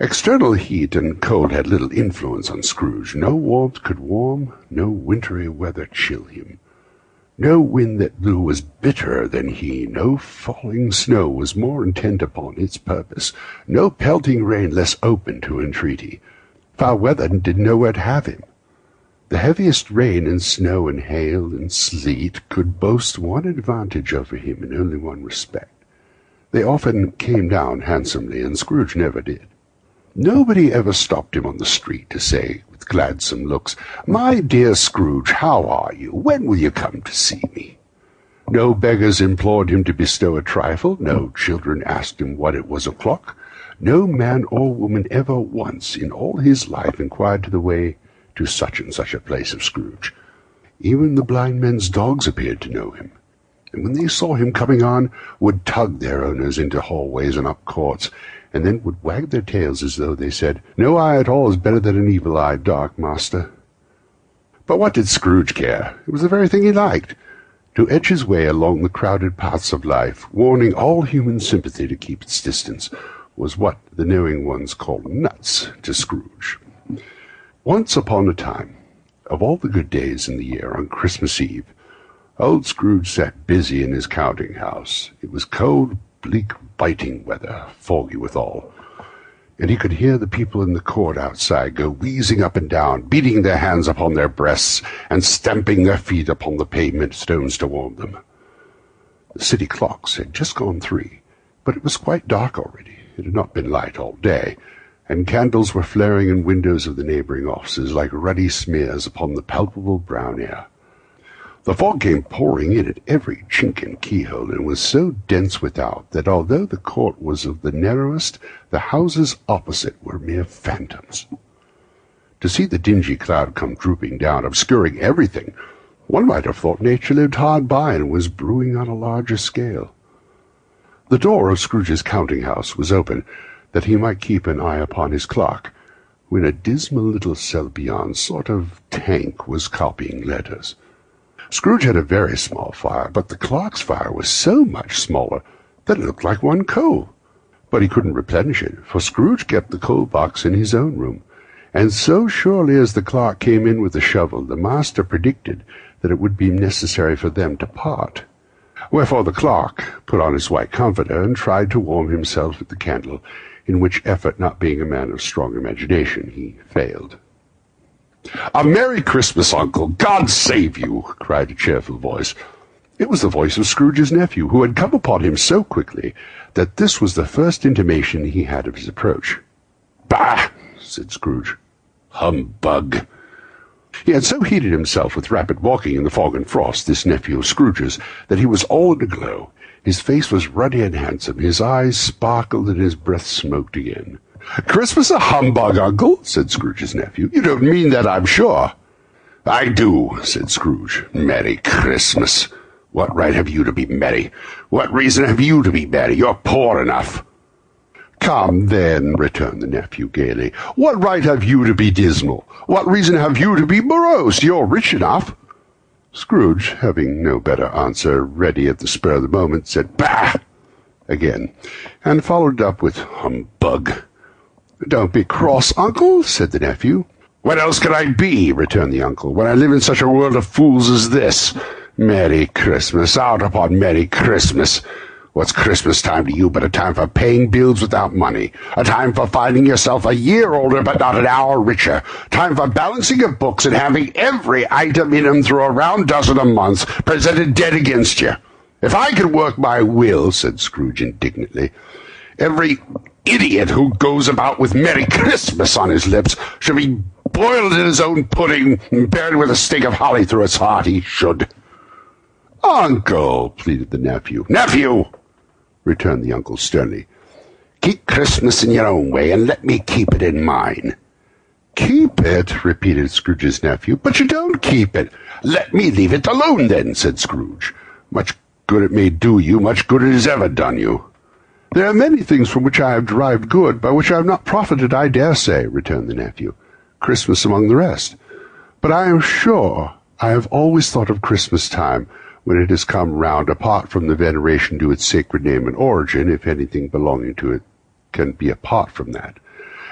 External heat and cold had little influence on Scrooge. No warmth could warm, no wintry weather chill him. No wind that blew was bitterer than he, no falling snow was more intent upon its purpose, no pelting rain less open to entreaty. Foul weather did nowhere to have him. The heaviest rain and snow and hail and sleet could boast one advantage over him in only one respect. They often came down handsomely, and Scrooge never did. Nobody ever stopped him on the street to say, with gladsome looks, "My dear Scrooge, how are you? When will you come to see me?" No beggars implored him to bestow a trifle, no children asked him what it was o'clock, no man or woman ever once in all his life inquired to the way to such and such a place of Scrooge. Even the blind men's dogs appeared to know him, and when they saw him coming on, would tug their owners into hallways and up courts, and then would wag their tails as though they said, "No eye at all is better than an evil-eyed dark master." But what did Scrooge care? It was the very thing he liked, to edge his way along the crowded paths of life, warning all human sympathy to keep its distance, was what the knowing ones called nuts to Scrooge. Once upon a time, of all the good days in the year, on Christmas Eve, old Scrooge sat busy in his counting-house. It was cold, bleak, biting weather, foggy withal, and he could hear the people in the court outside go wheezing up and down, beating their hands upon their breasts and stamping their feet upon the pavement stones to warm them. The city clocks had just gone three, but it was quite dark already. It had not been light all day, and candles were flaring in windows of the neighboring offices like ruddy smears upon the palpable brown air. The fog came pouring in at every chink and keyhole, and was so dense without that although the court was of the narrowest, the houses opposite were mere phantoms. To see the dingy cloud come drooping down, obscuring everything, one might have thought nature lived hard by and was brewing on a larger scale. The door of Scrooge's counting-house was open, that he might keep an eye upon his clock, when a dismal little cell beyond, sort of tank, was copying letters. Scrooge had a very small fire, but the clock's fire was so much smaller that it looked like one coal. But he couldn't replenish it, for Scrooge kept the coal box in his own room, and so surely as the clerk came in with a shovel, the master predicted that it would be necessary for them to part. Wherefore the clerk put on his white comforter and tried to warm himself at the candle, in which effort, not being a man of strong imagination, he failed. "A Merry Christmas, Uncle! God save you!" cried a cheerful voice. It was the voice of Scrooge's nephew, who had come upon him so quickly that this was the first intimation he had of his approach. "Bah!" said Scrooge. "Humbug!" He had so heated himself with rapid walking in the fog and frost, this nephew of Scrooge's, that he was all in a glow. His face was ruddy and handsome, his eyes sparkled, and his breath smoked again. "Christmas a humbug, Uncle?" said Scrooge's nephew. "You don't mean that, I'm sure." "I do," said Scrooge. "Merry Christmas! What right have you to be merry? What reason have you to be merry? You're poor enough." "Come, then," returned the nephew gaily. "What right have you to be dismal? What reason have you to be morose? You're rich enough." Scrooge, having no better answer ready at the spur of the moment, said "Bah!" again, and followed up with "Humbug!" "Don't be cross, Uncle," said the nephew. "What else could I be?" returned the uncle, "when I live in such a world of fools as this? Merry Christmas! Out upon Merry Christmas! What's Christmas time to you but a time for paying bills without money? A time for finding yourself a year older but not an hour richer? Time for balancing of books and having every item in 'em through a round dozen a month presented dead against you? If I could work my will," said Scrooge indignantly, "every idiot who goes about with Merry Christmas on his lips should be boiled in his own pudding and buried with a stake of holly through his heart, he should." "Uncle," pleaded the nephew. "Nephew!" returned the uncle sternly. Keep Christmas in your own way, and let me keep it in mine." "Keep it?" repeated Scrooge's nephew. "But you don't keep it." "Let me leave it alone, then," said Scrooge. "Much good it may do you, much good it has ever done you." "There are many things from which I have derived good, by which I have not profited, I dare say," returned the nephew. "Christmas among the rest. But I am sure I have always thought of Christmas time, when it has come round, apart from the veneration to its sacred name and origin, if anything belonging to it can be apart from that,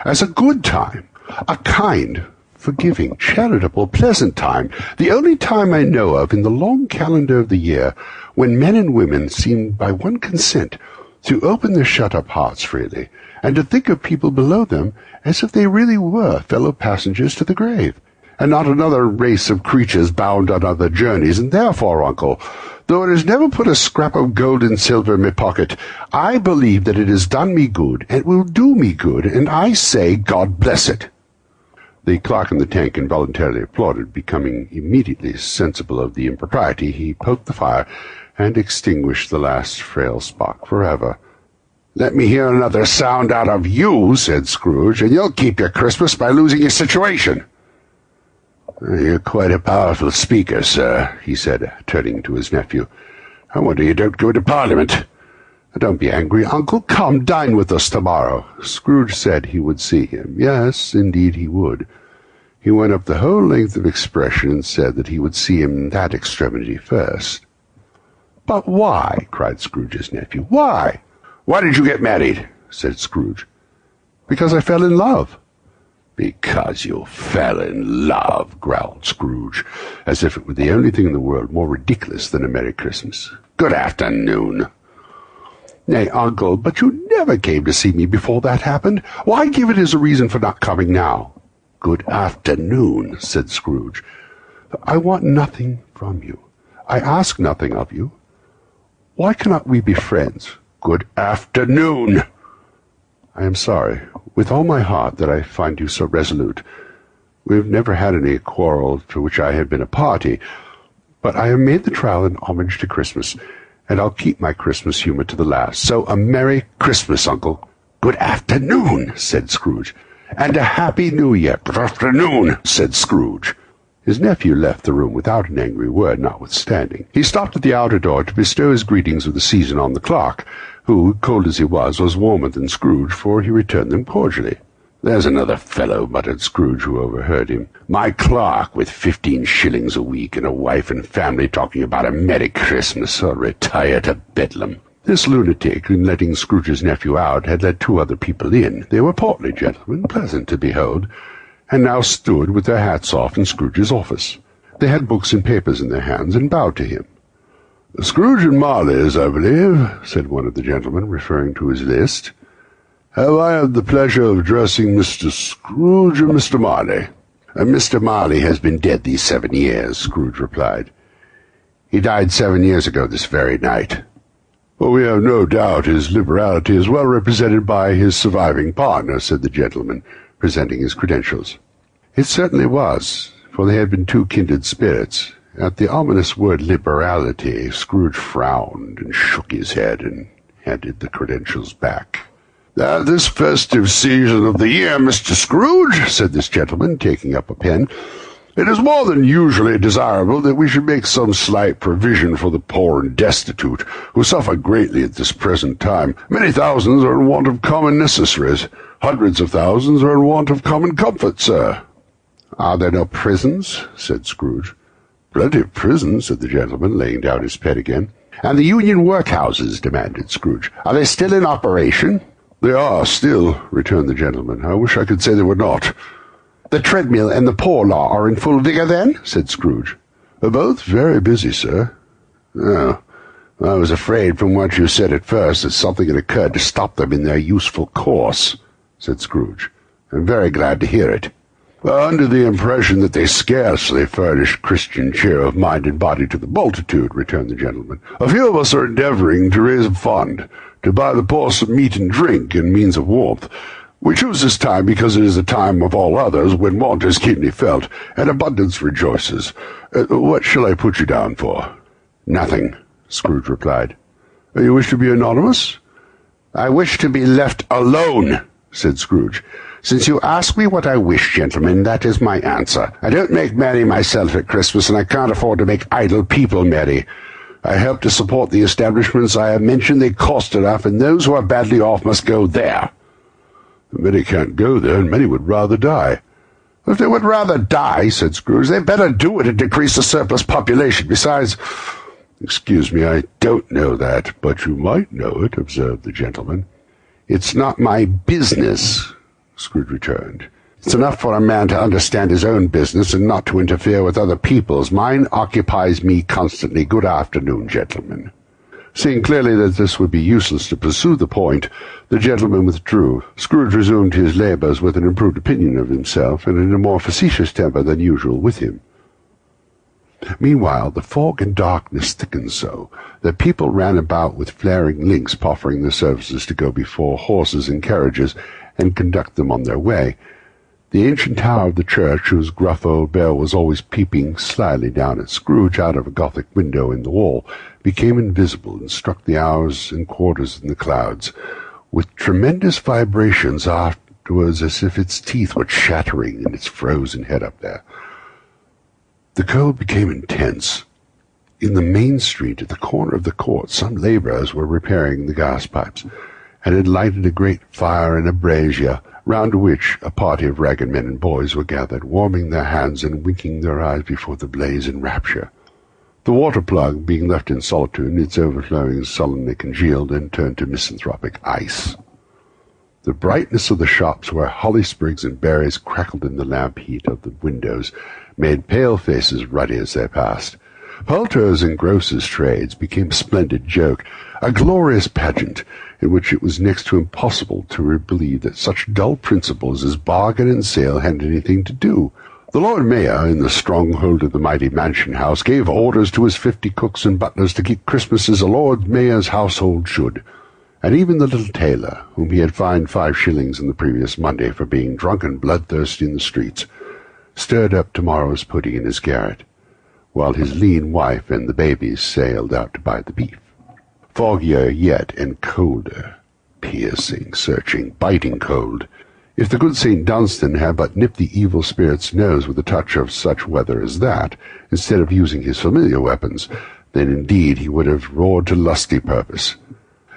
as a good time, a kind, forgiving, charitable, pleasant time, the only time I know of in the long calendar of the year when men and women seem by one consent to open their shut-up hearts freely, and to think of people below them as if they really were fellow passengers to the grave, and not another race of creatures bound on other journeys, and therefore, uncle, though it has never put a scrap of gold and silver in my pocket, I believe that it has done me good, and will do me good, and I say, God bless it." The clerk in the tank involuntarily applauded. Becoming immediately sensible of the impropriety, he poked the fire, and extinguished the last frail spark forever. "Let me hear another sound out of you," said Scrooge, "and you'll keep your Christmas by losing your situation." "You're quite a powerful speaker, sir," he said, turning to his nephew. "I wonder you don't go into Parliament. Don't be angry, uncle. Come, dine with us tomorrow." Scrooge said he would see him. Yes, indeed he would. He went up the whole length of expression and said that he would see him in that extremity first. "But why?" cried Scrooge's nephew. "Why?" "Why did you get married?" said Scrooge. "Because I fell in love." "Because you fell in love," growled Scrooge, as if it were the only thing in the world more ridiculous than a Merry Christmas. "Good afternoon." "Nay, uncle, but you never came to see me before that happened. Why give it as a reason for not coming now?" "Good afternoon," said Scrooge. "I want nothing from you. I ask nothing of you. Why cannot we be friends?" "Good afternoon." "I am sorry, with all my heart, that I find you so resolute. We have never had any quarrel to which I have been a party, but I have made the trial in homage to Christmas, and I'll keep my Christmas humour to the last. So a Merry Christmas, uncle." "Good afternoon," said Scrooge. "And a Happy New Year." "Good afternoon," said Scrooge. His nephew left the room without an angry word, notwithstanding. He stopped at the outer door to bestow his greetings of the season on the clerk, who, cold as he was, was warmer than Scrooge, for he returned them cordially. "There's another fellow," muttered Scrooge, who overheard him. "My clerk, with fifteen shillings a week, and a wife and family, talking about a Merry Christmas, or retire to Bedlam." This lunatic, in letting Scrooge's nephew out, had let two other people in. They were portly gentlemen, pleasant to behold, and now stood with their hats off in Scrooge's office. They had books and papers in their hands, and bowed to him. "Scrooge and Marley's, I believe," said one of the gentlemen, referring to his list. "Have I had the pleasure of addressing Mister Scrooge and Mister Marley?" Uh, "Mister Marley has been dead these seven years," Scrooge replied. "He died seven years ago this very night." "Well, we have no doubt his liberality is well represented by his surviving partner," said the gentleman, presenting his credentials. It certainly was, for they had been two kindred spirits. At the ominous word liberality, Scrooge frowned and shook his head and handed the credentials back. "Now, this festive season of the year, Mister Scrooge," said this gentleman, taking up a pen, "it is more than usually desirable that we should make some slight provision for the poor and destitute, who suffer greatly at this present time. Many thousands are in want of common necessaries. Hundreds of thousands are in want of common comfort, sir." "Are there no prisons?" said Scrooge. "Plenty of prisons," said the gentleman, laying down his pen again. "And the union workhouses?" demanded Scrooge. "Are they still in operation?" "They are still," returned the gentleman. "I wish I could say they were not." "The treadmill and the poor law are in full vigour, then?" said Scrooge. "They're both very busy, sir." "Oh, I was afraid from what you said at first that something had occurred to stop them in their useful course," said Scrooge. "I'm very glad to hear it." "Under the impression that they scarcely furnish Christian cheer of mind and body to the multitude," returned the gentleman. "A few of us are endeavouring to raise a fund, to buy the poor some meat and drink and means of warmth. We choose this time because it is a time of all others when want is keenly felt, and abundance rejoices. Uh, what shall I put you down for?" "Nothing," Scrooge replied. "You wish to be anonymous?" "I wish to be left alone," said Scrooge. "Since you ask me what I wish, gentlemen, that is my answer. I don't make merry myself at Christmas, and I can't afford to make idle people merry. I help to support the establishments I have mentioned. They cost enough, and those who are badly off must go there." "Many can't go there, and many would rather die." "If they would rather die," said Scrooge, "they'd better do it and decrease the surplus population. Besides—" "Excuse me, I don't know that, but you might know it," observed the gentleman. "It's not my business," Scrooge returned. "It's enough for a man to understand his own business and not to interfere with other people's. Mine occupies me constantly. Good afternoon, gentlemen." Seeing clearly that this would be useless to pursue the point, the gentleman withdrew. Scrooge resumed his labours with an improved opinion of himself, and in a more facetious temper than usual with him. Meanwhile, the fog and darkness thickened so that people ran about with flaring links, proffering their services to go before horses and carriages and conduct them on their way. The ancient tower of the church, whose gruff old bell was always peeping slyly down at Scrooge out of a Gothic window in the wall, became invisible and struck the hours and quarters in the clouds with tremendous vibrations afterwards, as if its teeth were shattering in its frozen head up there. The cold became intense. In the main street, at the corner of the court, some labourers were repairing the gas-pipes, and had lighted a great fire in a brazier, round which a party of ragged men and boys were gathered, warming their hands and winking their eyes before the blaze in rapture. The water-plug, being left in solitude, its overflowings sullenly congealed and turned to misanthropic ice. The brightness of the shops, where holly sprigs and berries crackled in the lamp heat of the windows, made pale faces ruddy as they passed. Poulterers' and grocers' trades became a splendid joke, a glorious pageant, in which it was next to impossible to believe that such dull principles as bargain and sale had anything to do. The Lord Mayor, in the stronghold of the mighty mansion house, gave orders to his fifty cooks and butlers to keep Christmas as a Lord Mayor's household should, and even the little tailor, whom he had fined five shillings on the previous Monday for being drunk and bloodthirsty in the streets, stirred up tomorrow's pudding in his garret, while his lean wife and the babies sailed out to buy the beef. Foggier yet, and colder, piercing, searching, biting cold. If the good Saint Dunstan had but nipped the evil spirit's nose with a touch of such weather as that, instead of using his familiar weapons, then indeed he would have roared to lusty purpose.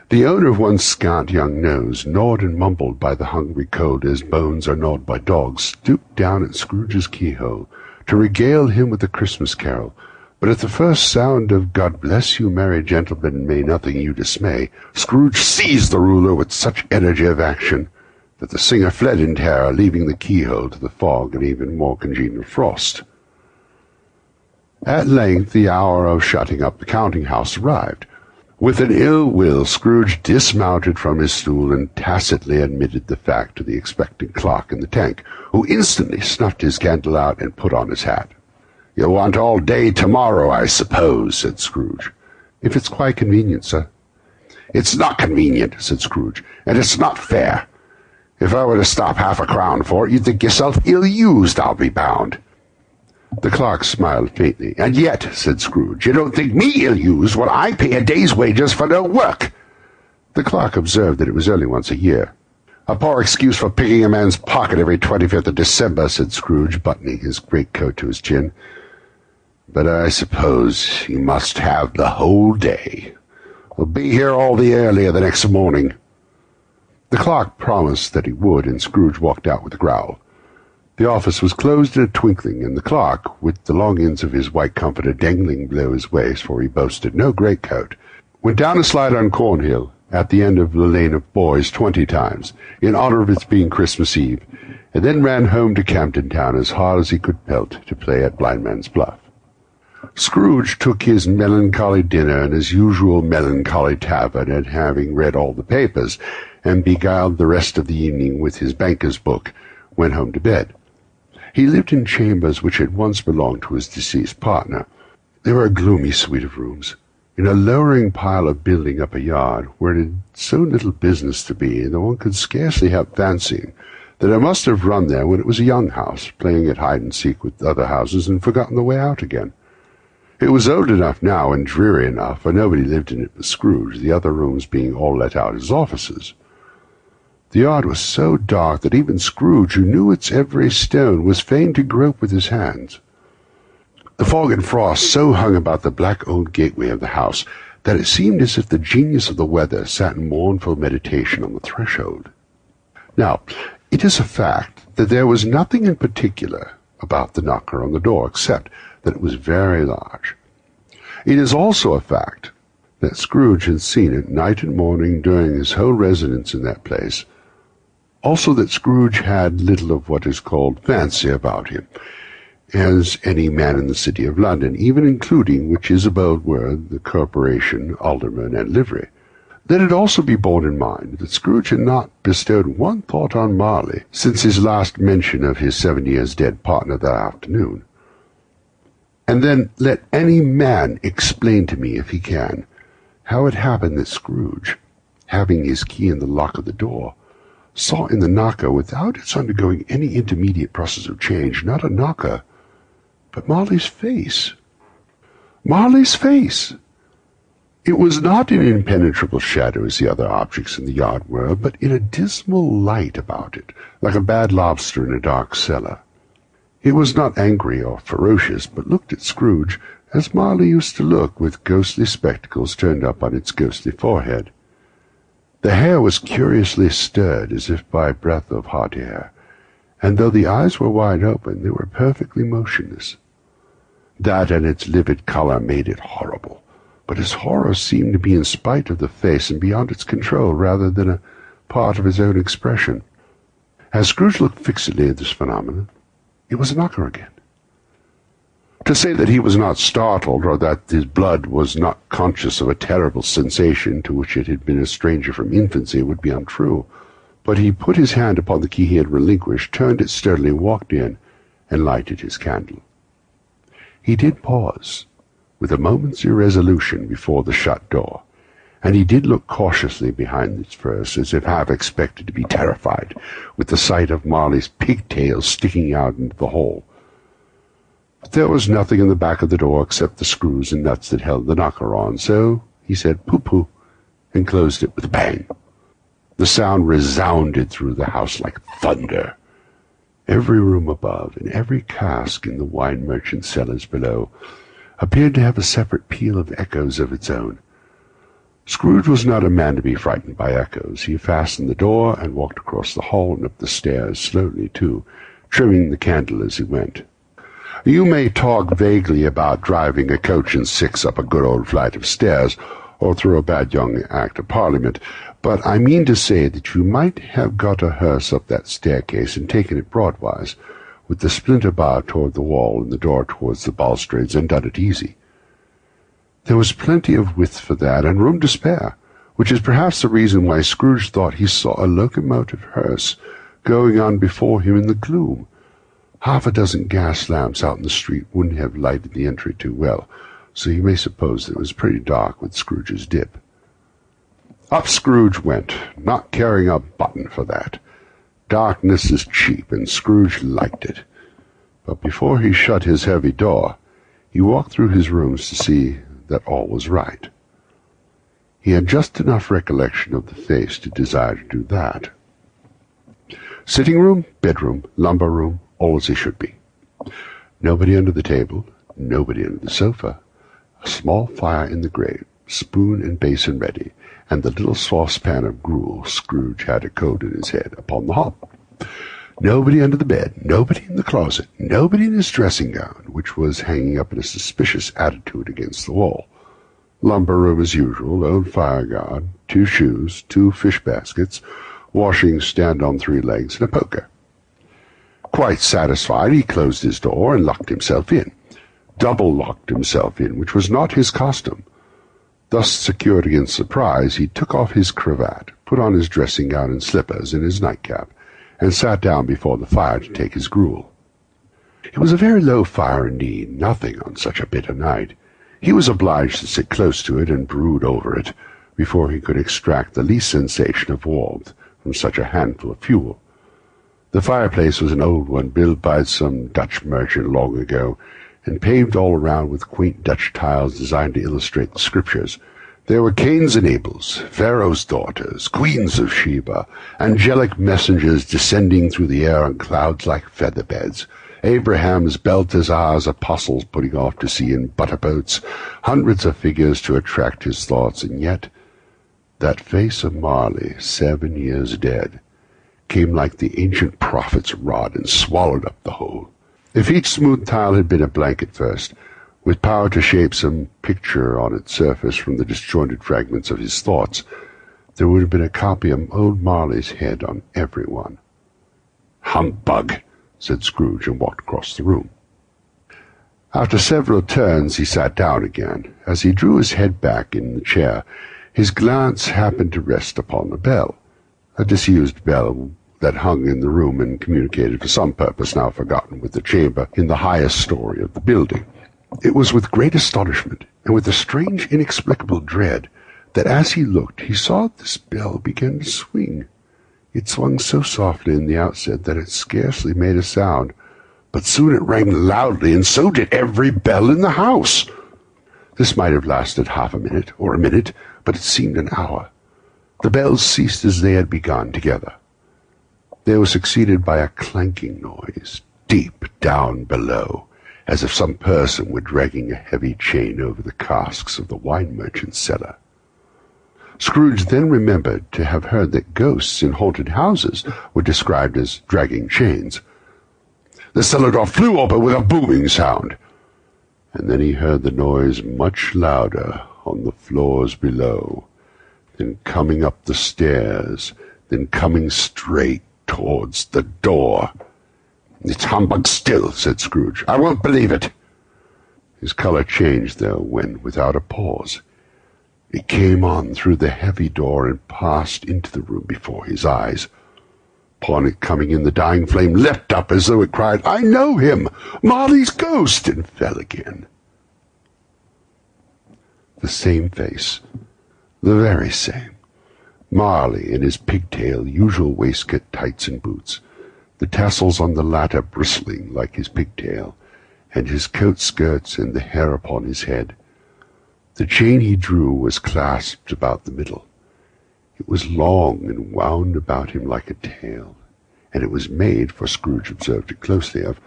The owner of one's scant young nose, gnawed and mumbled by the hungry cold as bones are gnawed by dogs, stooped down at Scrooge's keyhole to regale him with a Christmas carol. But at the first sound of "God bless you, merry gentlemen, may nothing you dismay," Scrooge seized the ruler with such energy of action that the singer fled in terror, leaving the keyhole to the fog and even more congenial frost. At length the hour of shutting up the counting-house arrived. With an ill will, Scrooge dismounted from his stool and tacitly admitted the fact to the expectant clerk in the tank, who instantly snuffed his candle out and put on his hat. "You'll want all day tomorrow, I suppose," said Scrooge. "If it's quite convenient, sir." "It's not convenient," said Scrooge, "and it's not fair. If I were to stop half a crown for it, you'd think yourself ill-used, I'll be bound." The clerk smiled faintly. "And yet," said Scrooge, "you don't think me ill-used when I pay a day's wages for no work." The clerk observed that it was only once a year. "A poor excuse for picking a man's pocket every twenty-fifth of December," said Scrooge, buttoning his greatcoat to his chin. "But I suppose you must have the whole day. We'll be here all the earlier the next morning." The clerk promised that he would, and Scrooge walked out with a growl. The office was closed in a twinkling, and the clerk, with the long ends of his white comforter dangling below his waist, for he boasted no greatcoat, went down a slide on Cornhill, at the end of the lane of boys, twenty times, in honour of its being Christmas Eve, and then ran home to Camden Town as hard as he could pelt to play at Blindman's Bluff. Scrooge took his melancholy dinner in his usual melancholy tavern, and having read all the papers, and beguiled the rest of the evening with his banker's book, went home to bed. He lived in chambers which had once belonged to his deceased partner. They were a gloomy suite of rooms, in a lowering pile of building up a yard, where it had so little business to be that one could scarcely help fancying that it must have run there when it was a young house, playing at hide-and-seek with other houses, and forgotten the way out again. It was old enough now and dreary enough, for nobody lived in it but Scrooge, the other rooms being all let out as offices. The yard was so dark that even Scrooge, who knew its every stone, was fain to grope with his hands. The fog and frost so hung about the black old gateway of the house that it seemed as if the genius of the weather sat in mournful meditation on the threshold. Now, it is a fact that there was nothing in particular about the knocker on the door, except that it was very large. It is also a fact that Scrooge had seen it night and morning during his whole residence in that place, also that Scrooge had little of what is called fancy about him, as any man in the city of London, even including which his abode were the corporation, alderman, and livery. Let it also be borne in mind that Scrooge had not bestowed one thought on Marley since his last mention of his seven years dead partner that afternoon. And then let any man explain to me, if he can, how it happened that Scrooge, having his key in the lock of the door, saw in the knocker, without its undergoing any intermediate process of change, not a knocker, but Marley's face. Marley's face! It was not an impenetrable shadow, as the other objects in the yard were, but in a dismal light about it, like a bad lobster in a dark cellar. It was not angry or ferocious, but looked at Scrooge as Marley used to look, with ghostly spectacles turned up on its ghostly forehead. The hair was curiously stirred, as if by a breath of hot air, and though the eyes were wide open, they were perfectly motionless. That and its livid color made it horrible, but his horror seemed to be in spite of the face and beyond its control, rather than a part of his own expression. As Scrooge looked fixedly at this phenomenon, it was a knocker again. To say that he was not startled, or that his blood was not conscious of a terrible sensation to which it had been a stranger from infancy, would be untrue, but he put his hand upon the key he had relinquished, turned it sturdily, walked in, and lighted his candle. He did pause, with a moment's irresolution, before the shut door, and he did look cautiously behind its first, as if half expected to be terrified with the sight of Marley's pigtails sticking out into the hall. But there was nothing in the back of the door except the screws and nuts that held the knocker on, so he said pooh-pooh and closed it with a bang. The sound resounded through the house like thunder. Every room above and every cask in the wine merchant's cellars below appeared to have a separate peal of echoes of its own. Scrooge was not a man to be frightened by echoes. He fastened the door and walked across the hall and up the stairs, slowly too, trimming the candle as he went. You may talk vaguely about driving a coach and six up a good old flight of stairs, or through a bad young Act of Parliament, but I mean to say that you might have got a hearse up that staircase and taken it broadwise, with the splinter bar toward the wall and the door towards the balustrades, and done it easy. There was plenty of width for that, and room to spare, which is perhaps the reason why Scrooge thought he saw a locomotive hearse going on before him in the gloom. Half a dozen gas lamps out in the street wouldn't have lighted the entry too well, so you may suppose that it was pretty dark with Scrooge's dip. Up Scrooge went, not caring a button for that. Darkness is cheap, and Scrooge liked it. But before he shut his heavy door, he walked through his rooms to see that all was right. He had just enough recollection of the face to desire to do that. Sitting room, bedroom, lumber room, all as he should be. Nobody under the table, nobody under the sofa, a small fire in the grate, spoon and basin ready, and the little saucepan of gruel Scrooge had a cold in his head upon the hob. Nobody under the bed, nobody in the closet, nobody in his dressing gown, which was hanging up in a suspicious attitude against the wall. Lumber room as usual, old fire guard, two shoes, two fish baskets, washing stand on three legs, and a poker. Quite satisfied, he closed his door and locked himself in. Double-locked himself in, which was not his custom. Thus secured against surprise, he took off his cravat, put on his dressing gown and slippers and his nightcap, and sat down before the fire to take his gruel. It was a very low fire indeed, nothing on such a bitter night. He was obliged to sit close to it and brood over it, before he could extract the least sensation of warmth from such a handful of fuel. The fireplace was an old one, built by some Dutch merchant long ago, and paved all around with quaint Dutch tiles designed to illustrate the Scriptures. There were Cain's and Abel's, Pharaoh's daughters, queens of Sheba, angelic messengers descending through the air on clouds like feather beds, Abraham's, Balthazar's, apostles putting off to sea in butterboats, hundreds of figures to attract his thoughts, and yet that face of Marley, seven years dead, came like the ancient prophet's rod and swallowed up the whole. If each smooth tile had been a blanket first, with power to shape some picture on its surface from the disjointed fragments of his thoughts, there would have been a copy of old Marley's head on every one. "Humbug," said Scrooge, and walked across the room. After several turns he sat down again. As he drew his head back in the chair, his glance happened to rest upon the bell, a disused bell that hung in the room and communicated for some purpose now forgotten with the chamber in the highest story of the building. It was with great astonishment, and with a strange inexplicable dread, that as he looked he saw this bell begin to swing. It swung so softly in the outset that it scarcely made a sound, but soon it rang loudly, and so did every bell in the house. This might have lasted half a minute, or a minute, but it seemed an hour. The bells ceased as they had begun, together. They were succeeded by a clanking noise, deep down below, as if some person were dragging a heavy chain over the casks of the wine merchant's cellar. Scrooge then remembered to have heard that ghosts in haunted houses were described as dragging chains. The cellar door flew open with a booming sound, and then he heard the noise much louder on the floors below, then coming up the stairs, then coming straight towards the door. "It's humbug still," said Scrooge. "I won't believe it." His colour changed, though, when, without a pause, it came on through the heavy door and passed into the room before his eyes. Upon it coming in, the dying flame leapt up as though it cried, "I know him! Marley's ghost!" and fell again. The same face, the very same. Marley in his pigtail, usual waistcoat, tights and boots, the tassels on the latter bristling like his pigtail, and his coat skirts and the hair upon his head. The chain he drew was clasped about the middle. It was long and wound about him like a tail, and it was made, for Scrooge observed it closely, of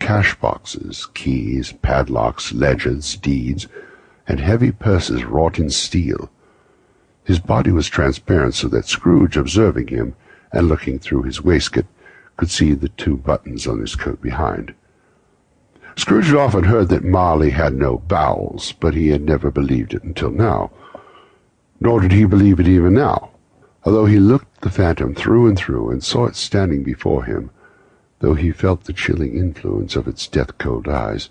cash-boxes, keys, padlocks, ledgers, deeds, and heavy purses wrought in steel. His body was transparent, so that Scrooge, observing him and looking through his waistcoat, could see the two buttons on his coat behind. Scrooge had often heard that Marley had no bowels, but he had never believed it until now. Nor did he believe it even now, although he looked the phantom through and through and saw it standing before him, though he felt the chilling influence of its death-cold eyes,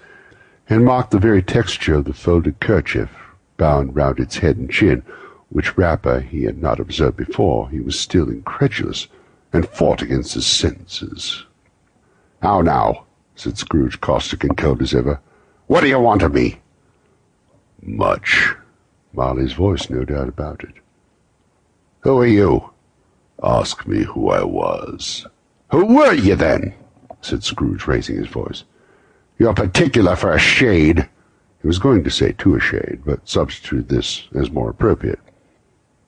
and marked the very texture of the folded kerchief bound round its head and chin, which wrapper he had not observed before. He was still incredulous, and fought against his senses. "How now?" said Scrooge, caustic and cold as ever. "What do you want of me?" "Much." Marley's voice, no doubt about it. "Who are you?" "Ask me who I was." "Who were you, then?" said Scrooge, raising his voice. "You're particular for a shade." He was going to say "to a shade," but substituted this as more appropriate.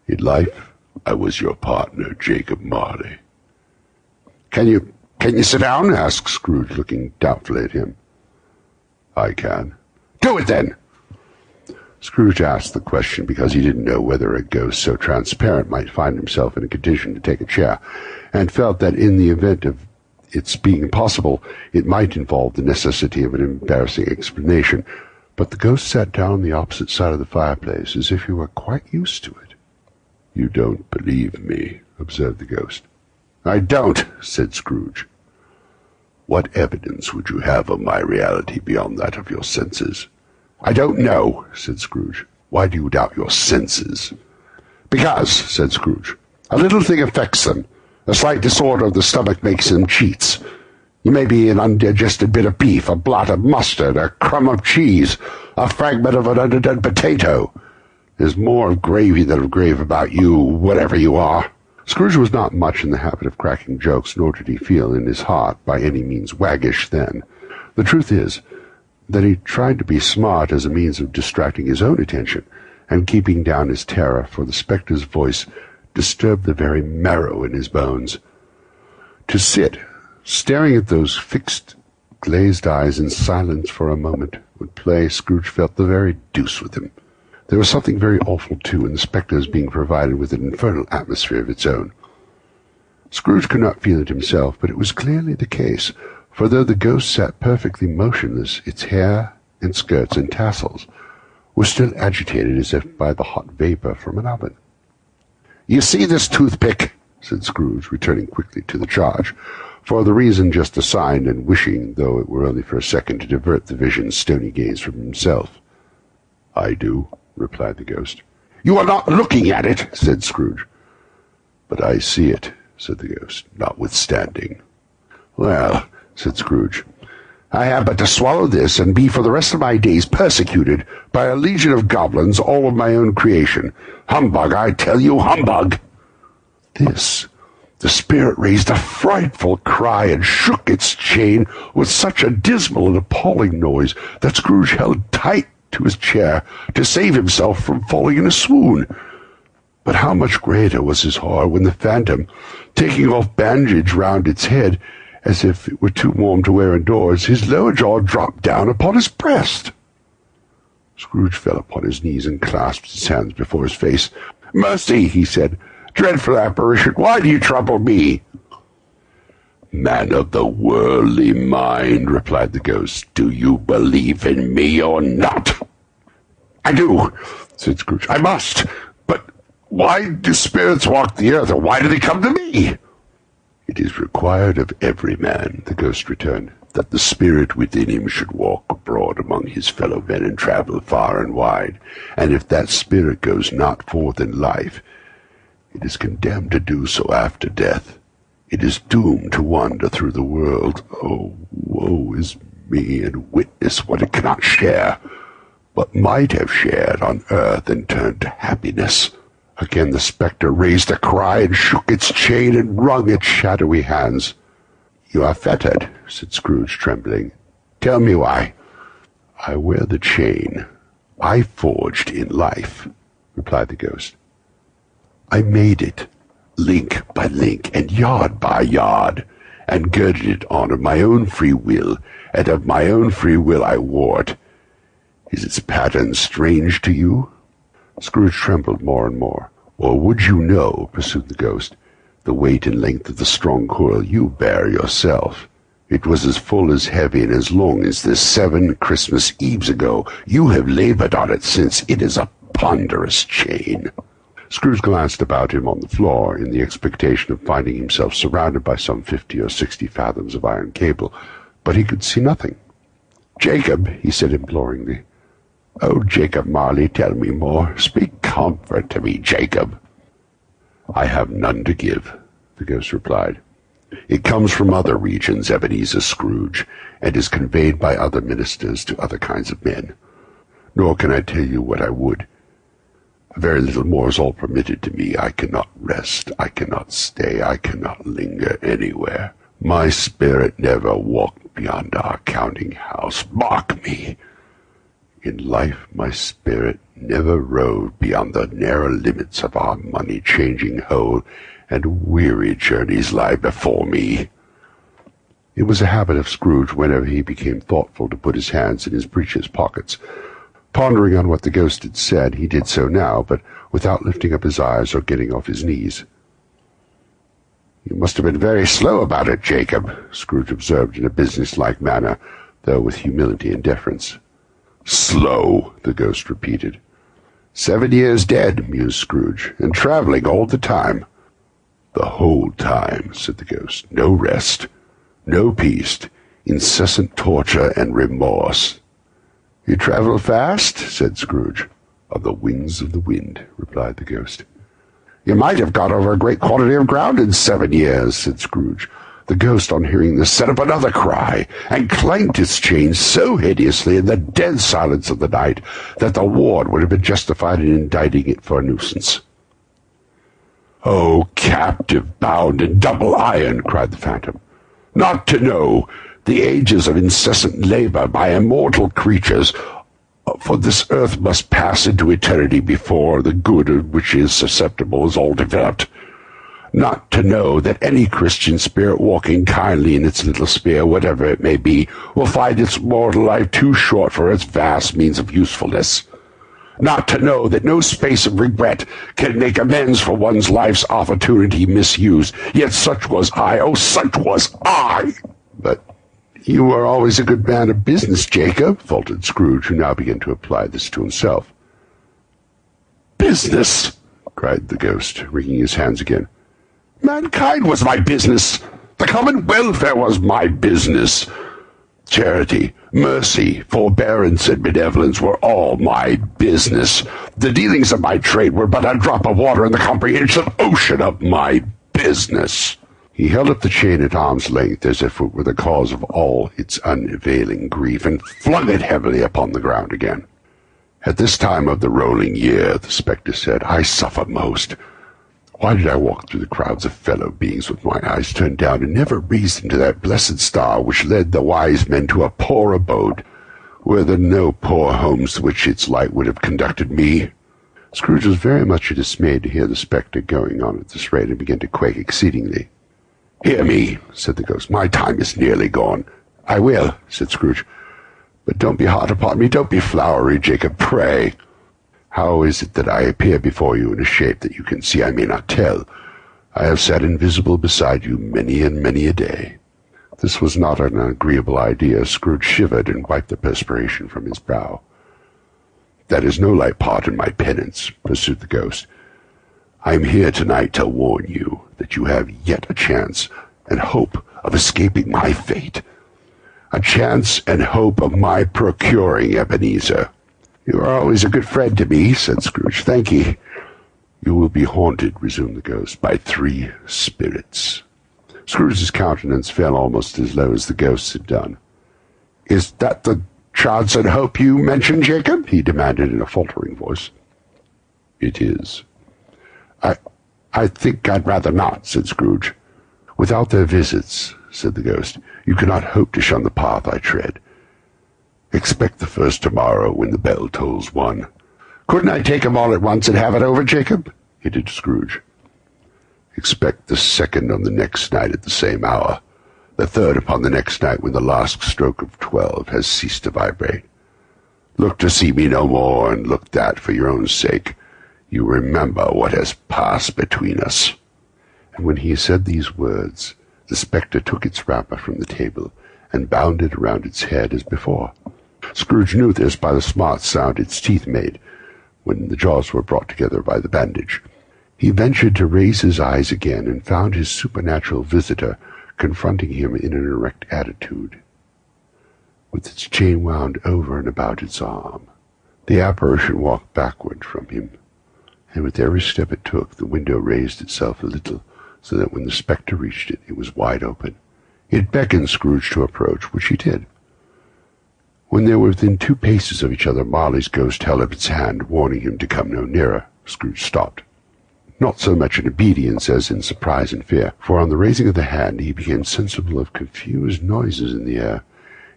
"In life, I was your partner, Jacob Marley." "Can you... Can you sit down?" asked Scrooge, looking doubtfully at him. "I can." "Do it, then!" Scrooge asked the question because he didn't know whether a ghost so transparent might find himself in a condition to take a chair, and felt that in the event of its being possible, it might involve the necessity of an embarrassing explanation. But the ghost sat down on the opposite side of the fireplace, as if he were quite used to it. "You don't believe me," observed the ghost. "I don't," said Scrooge. "What evidence would you have of my reality beyond that of your senses?" "I don't know," said Scrooge. "Why do you doubt your senses?" "Because," said Scrooge, "a little thing affects them. A slight disorder of the stomach makes them cheats. You may be an undigested bit of beef, a blot of mustard, a crumb of cheese, a fragment of an underdone potato. There's more of gravy than of grave about you, whatever you are." Scrooge was not much in the habit of cracking jokes, nor did he feel in his heart by any means waggish then. The truth is, that he tried to be smart as a means of distracting his own attention and keeping down his terror, for the spectre's voice disturbed the very marrow in his bones. To sit, staring at those fixed, glazed eyes in silence for a moment, would play, Scrooge felt, the very deuce with him. There was something very awful, too, in the spectre's being provided with an infernal atmosphere of its own. Scrooge could not feel it himself, but it was clearly the case, for though the ghost sat perfectly motionless, its hair and skirts and tassels were still agitated as if by the hot vapour from an oven. "You see this toothpick?" said Scrooge, returning quickly to the charge, for the reason just assigned, and wishing, though it were only for a second, to divert the vision's stony gaze from himself. "I do," replied the ghost. "You are not looking at it," said Scrooge. "But I see it," said the ghost, "notwithstanding." "Well," said Scrooge, "I have but to swallow this, and be for the rest of my days persecuted by a legion of goblins, all of my own creation. Humbug, I tell you, humbug!" This, the spirit raised a frightful cry and shook its chain with such a dismal and appalling noise that Scrooge held tight to his chair to save himself from falling in a swoon. But how much greater was his horror when the phantom, taking off bandage round its head, as if it were too warm to wear indoors, his lower jaw dropped down upon his breast. Scrooge fell upon his knees and clasped his hands before his face. "Mercy!" he said. "Dreadful apparition, why do you trouble me?" "Man of the worldly mind," replied the ghost, "do you believe in me or not?" "I do," said Scrooge. "I must. But why do spirits walk the earth, or why do they come to me?" "It is required of every man," the ghost returned, "that the spirit within him should walk abroad among his fellow men and travel far and wide. And if that spirit goes not forth in life, it is condemned to do so after death. It is doomed to wander through the world. Oh, woe is me, and witness what it cannot share, but might have shared on earth and turned to happiness." Again the spectre raised a cry and shook its chain and wrung its shadowy hands. "You are fettered," said Scrooge, trembling. "Tell me why." "I wear the chain I forged in life," replied the ghost. "I made it, link by link, and yard by yard, and girded it on of my own free will, and of my own free will I wore it. Is its pattern strange to you?" Scrooge trembled more and more. "Or would you know," pursued the ghost, "the weight and length of the strong coil you bear yourself? It was as full, as heavy, and as long as this seven Christmas Eves ago. You have laboured on it since. It is a ponderous chain." Scrooge glanced about him on the floor, in the expectation of finding himself surrounded by some fifty or sixty fathoms of iron cable, but he could see nothing. "Jacob," he said imploringly. "Oh, Jacob Marley, tell me more. Speak comfort to me, Jacob." "I have none to give," the ghost replied. "It comes from other regions, Ebenezer Scrooge, and is conveyed by other ministers to other kinds of men. Nor can I tell you what I would. Very little more is all permitted to me. I cannot rest, I cannot stay, I cannot linger anywhere. My spirit never walked beyond our counting house. Mark me! In life my spirit never rode beyond the narrow limits of our money-changing hole, and weary journeys lie before me." It was a habit of Scrooge, whenever he became thoughtful, to put his hands in his breeches pockets. Pondering on what the ghost had said, he did so now, but without lifting up his eyes or getting off his knees. "You must have been very slow about it, Jacob," Scrooge observed in a business-like manner, though with humility and deference. "Slow," the ghost repeated. "Seven years dead," mused Scrooge, "and travelling all the time." "The whole time," said the ghost. "No rest, no peace, incessant torture and remorse." "You travel fast?" said Scrooge. "On the wings of the wind," replied the ghost. "You might have got over a great quantity of ground in seven years," said Scrooge. The ghost, on hearing this, set up another cry, and clanked its chain so hideously in the dead silence of the night that the ward would have been justified in indicting it for a nuisance. "Oh, captive, bound in double iron!" cried the phantom. "Not to know the ages of incessant labor by immortal creatures, for this earth must pass into eternity before the good of which is susceptible is all developed. Not to know that any Christian spirit walking kindly in its little sphere, whatever it may be, will find its mortal life too short for its vast means of usefulness. Not to know that no space of regret can make amends for one's life's opportunity misused. Yet such was I, oh, such was I! But you were always a good man of business, Jacob, faltered Scrooge, who now began to apply this to himself. Business! Cried the ghost, wringing his hands again. Mankind was my business. The common welfare was my business. Charity, mercy, forbearance, and benevolence were all my business. The dealings of my trade were but a drop of water in the comprehensive ocean of my business. He held up the chain at arm's length as if it were the cause of all its unavailing grief, and flung it heavily upon the ground again. At this time of the rolling year, the spectre said, I suffer most. Why did I walk through the crowds of fellow beings with my eyes turned down, and never reason to that blessed star which led the wise men to a poor abode? Were there no poor homes to which its light would have conducted me? Scrooge was very much dismayed to hear the spectre going on at this rate, and began to quake exceedingly. Hear me, said the ghost, my time is nearly gone. I will, said Scrooge, but don't be hard upon me, don't be flowery, Jacob, pray. How is it that I appear before you in a shape that you can see I may not tell? I have sat invisible beside you many and many a day. This was not an agreeable idea. Scrooge shivered and wiped the perspiration from his brow. That is no light part in my penance, pursued the ghost. I am here tonight to warn you that you have yet a chance and hope of escaping my fate. A chance and hope of my procuring Ebenezer. You are always a good friend to me, said Scrooge. Thank ye. You will be haunted, resumed the ghost, by three spirits. Scrooge's countenance fell almost as low as the ghost's had done. Is that the chance and hope you mentioned, Jacob? He demanded in a faltering voice. It is. I I think I'd rather not, said Scrooge. Without their visits, said the ghost, you cannot hope to shun the path I tread. Expect the first tomorrow when the bell tolls one. Couldn't I take 'em all at once and have it over, Jacob? Hinted Scrooge. Expect the second on the next night at the same hour, the third upon the next night when the last stroke of twelve has ceased to vibrate. Look to see me no more, and look that, for your own sake, you remember what has passed between us. And when he said these words, the spectre took its wrapper from the table and bound it around its head as before. Scrooge knew this by the smart sound its teeth made when the jaws were brought together by the bandage. He ventured to raise his eyes again, and found his supernatural visitor confronting him in an erect attitude, with its chain wound over and about its arm. The apparition walked backward from him, and with every step it took, the window raised itself a little, so that when the spectre reached it, it was wide open. It beckoned Scrooge to approach, which he did. When they were within two paces of each other, Marley's ghost held up its hand, warning him to come no nearer. Scrooge stopped, not so much in obedience as in surprise and fear, for on the raising of the hand he became sensible of confused noises in the air,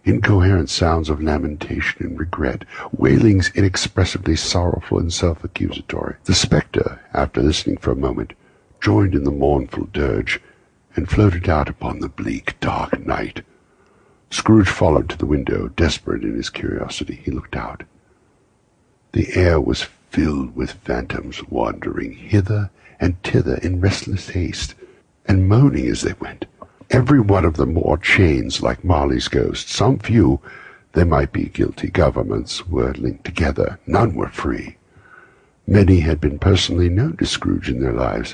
incoherent sounds of lamentation and regret, wailings inexpressibly sorrowful and self-accusatory. The spectre, after listening for a moment, joined in the mournful dirge, and floated out upon the bleak, dark night. Scrooge followed to the window, desperate in his curiosity. He looked out. The air was filled with phantoms wandering hither and thither in restless haste, and moaning as they went. Every one of them wore chains like Marley's ghost. Some few, there might be guilty governments, were linked together. None were free. Many had been personally known to Scrooge in their lives.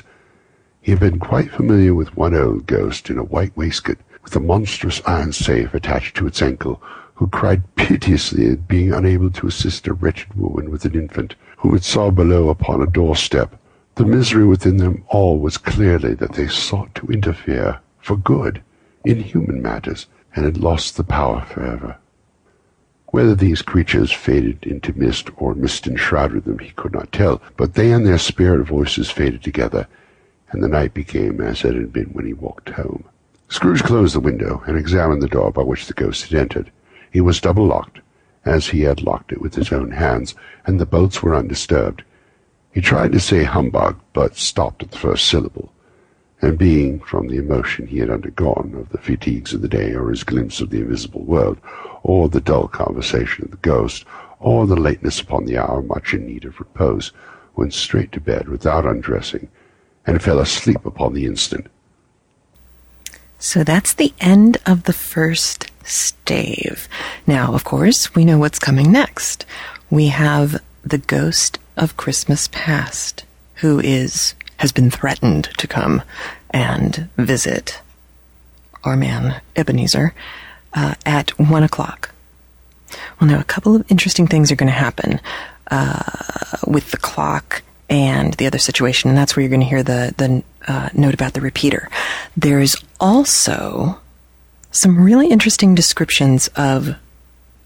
He had been quite familiar with one old ghost in a white waistcoat, with a monstrous iron safe attached to its ankle, who cried piteously at being unable to assist a wretched woman with an infant, whom it saw below upon a doorstep. The misery within them all was clearly that they sought to interfere, for good, in human matters, and had lost the power forever. Whether these creatures faded into mist or mist enshrouded them, he could not tell, but they and their spirit voices faded together, and the night became as it had been when he walked home. Scrooge closed the window and examined the door by which the ghost had entered. It was double-locked, as he had locked it with his own hands, and the bolts were undisturbed. He tried to say humbug, but stopped at the first syllable, and being, from the emotion he had undergone, of the fatigues of the day, or his glimpse of the invisible world, or the dull conversation of the ghost, or the lateness upon the hour, much in need of repose, went straight to bed without undressing, and fell asleep upon the instant. So that's the end of the first stave. Now, of course, we know what's coming next. We have the ghost of Christmas past, who is has been threatened to come and visit our man Ebenezer uh, at one o'clock. Well, now a couple of interesting things are going to happen uh, with the clock and the other situation, and that's where you're going to hear the the uh, note about the repeater. There's also some really interesting descriptions of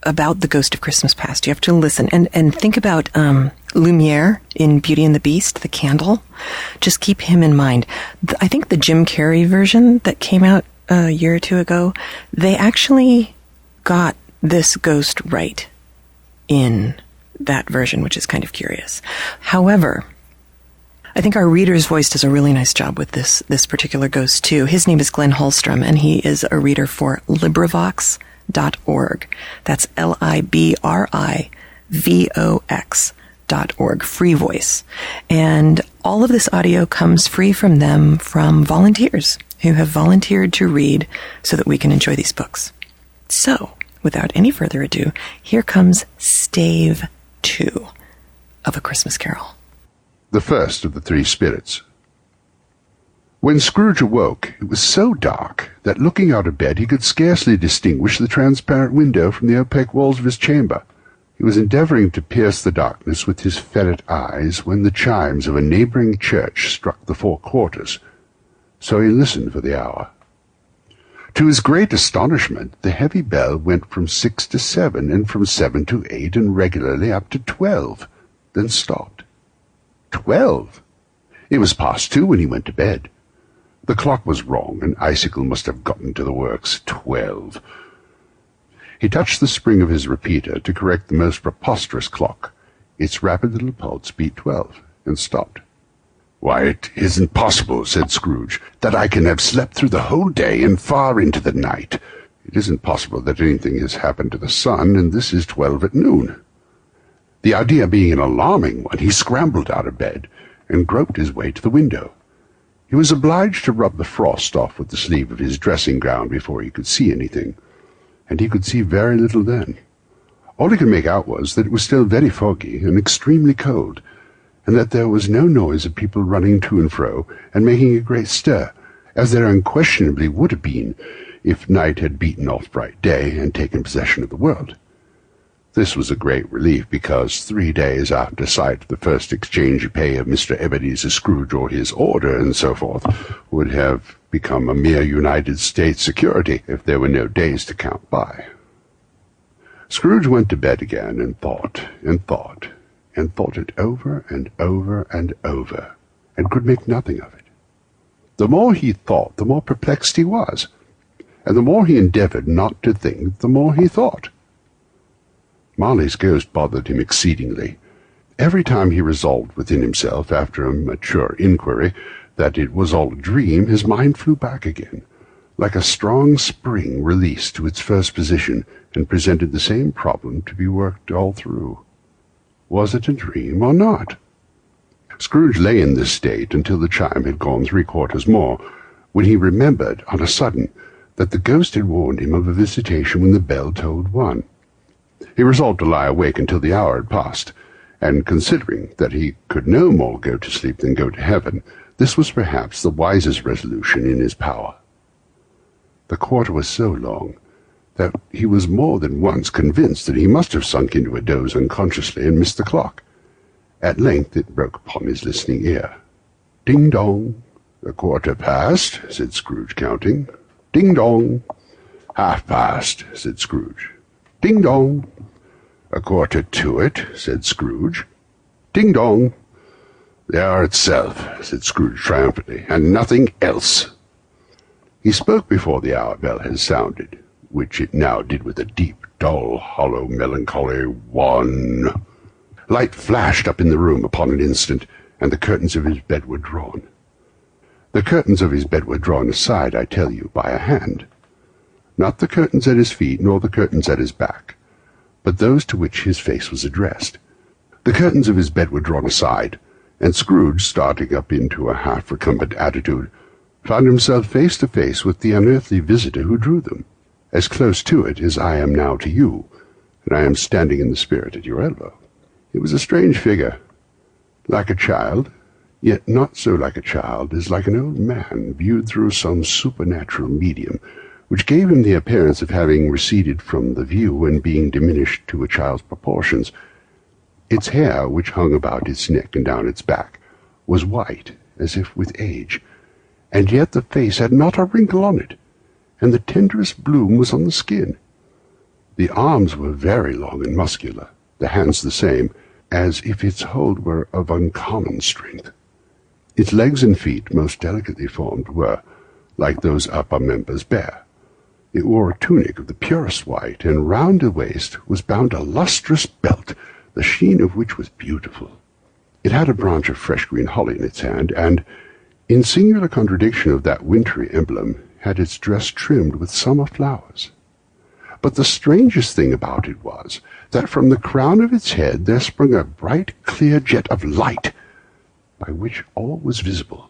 about the ghost of Christmas past. You have to listen and, and think about um, Lumiere in Beauty and the Beast, the candle. Just keep him in mind. The, I think the Jim Carrey version that came out a year or two ago, they actually got this ghost right in that version, which is kind of curious. However, I think our reader's voice does a really nice job with this this particular ghost, too. His name is Glenn Holstrom, and he is a reader for LibriVox. Dot org. That's L I B R I V O X dot org. Free voice. And all of this audio comes free from them, from volunteers who have volunteered to read so that we can enjoy these books. So, without any further ado, here comes Stave two of A Christmas Carol. The first of the three spirits. When Scrooge awoke, it was so dark that, looking out of bed, he could scarcely distinguish the transparent window from the opaque walls of his chamber. He was endeavouring to pierce the darkness with his ferret eyes when the chimes of a neighbouring church struck the four quarters, so he listened for the hour. To his great astonishment, the heavy bell went from six to seven, and from seven to eight, and regularly up to twelve, then stopped. Twelve! It was past two when he went to bed. The clock was wrong, and Icicle must have gotten to the works. Twelve. He touched the spring of his repeater to correct the most preposterous clock. Its rapid little pulse beat twelve, and stopped. "Why, it isn't possible," said Scrooge, "that I can have slept through the whole day and far into the night. It isn't possible that anything has happened to the sun, and this is twelve at noon." The idea being an alarming one, he scrambled out of bed, and groped his way to the window. He was obliged to rub the frost off with the sleeve of his dressing-gown before he could see anything, and he could see very little then. All he could make out was that it was still very foggy and extremely cold, and that there was no noise of people running to and fro and making a great stir, as there unquestionably would have been if night had beaten off bright day and taken possession of the world. This was a great relief, because three days after sight the first exchange pay of Mister Ebenezer Scrooge, or his order, and so forth, would have become a mere United States security if there were no days to count by. Scrooge went to bed again and thought and thought and thought it over and over and over, and could make nothing of it. The more he thought, the more perplexed he was, and the more he endeavoured not to think, the more he thought. Marley's ghost bothered him exceedingly. Every time he resolved within himself, after a mature inquiry, that it was all a dream, his mind flew back again, like a strong spring released to its first position, and presented the same problem to be worked all through. Was it a dream or not? Scrooge lay in this state until the chime had gone three quarters more, when he remembered, on a sudden, that the ghost had warned him of a visitation when the bell tolled one. He resolved to lie awake until the hour had passed, and considering that he could no more go to sleep than go to heaven, this was perhaps the wisest resolution in his power. The quarter was so long that he was more than once convinced that he must have sunk into a doze unconsciously and missed the clock. At length it broke upon his listening ear. "Ding-dong! A quarter past," said Scrooge, counting. "Ding-dong! Half past," said Scrooge. "Ding-dong! A quarter to it," said Scrooge. "Ding-dong! The hour itself," said Scrooge triumphantly, "and nothing else." He spoke before the hour bell had sounded, which it now did with a deep, dull, hollow, melancholy one. Light flashed up in the room upon an instant, and the curtains of his bed were drawn. The curtains of his bed were drawn aside, I tell you, by a hand. Not the curtains at his feet, nor the curtains at his back, but those to which his face was addressed. The curtains of his bed were drawn aside, and Scrooge, starting up into a half-recumbent attitude, found himself face to face with the unearthly visitor who drew them, as close to it as I am now to you, and I am standing in the spirit at your elbow. It was a strange figure, like a child, yet not so like a child as like an old man viewed through some supernatural medium, which gave him the appearance of having receded from the view and being diminished to a child's proportions. Its hair, which hung about its neck and down its back, was white, as if with age, and yet the face had not a wrinkle on it, and the tenderest bloom was on the skin. The arms were very long and muscular, the hands the same, as if its hold were of uncommon strength. Its legs and feet, most delicately formed, were, like those upper members, bare. It wore a tunic of the purest white, and round the waist was bound a lustrous belt, the sheen of which was beautiful. It had a branch of fresh green holly in its hand, and, in singular contradiction of that wintry emblem, had its dress trimmed with summer flowers. But the strangest thing about it was that from the crown of its head there sprung a bright, clear jet of light, by which all was visible,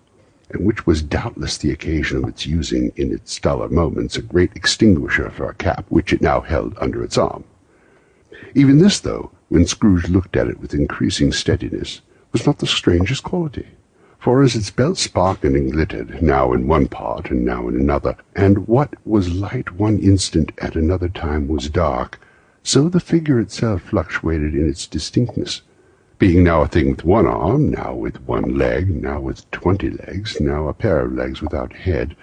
and which was doubtless the occasion of its using in its duller moments a great extinguisher for a cap which it now held under its arm. Even this, though, when Scrooge looked at it with increasing steadiness, was not the strangest quality, for as its belt sparkled and glittered, now in one part and now in another, and what was light one instant at another time was dark, so the figure itself fluctuated in its distinctness, being now a thing with one arm, now with one leg, now with twenty legs, now a pair of legs without a head,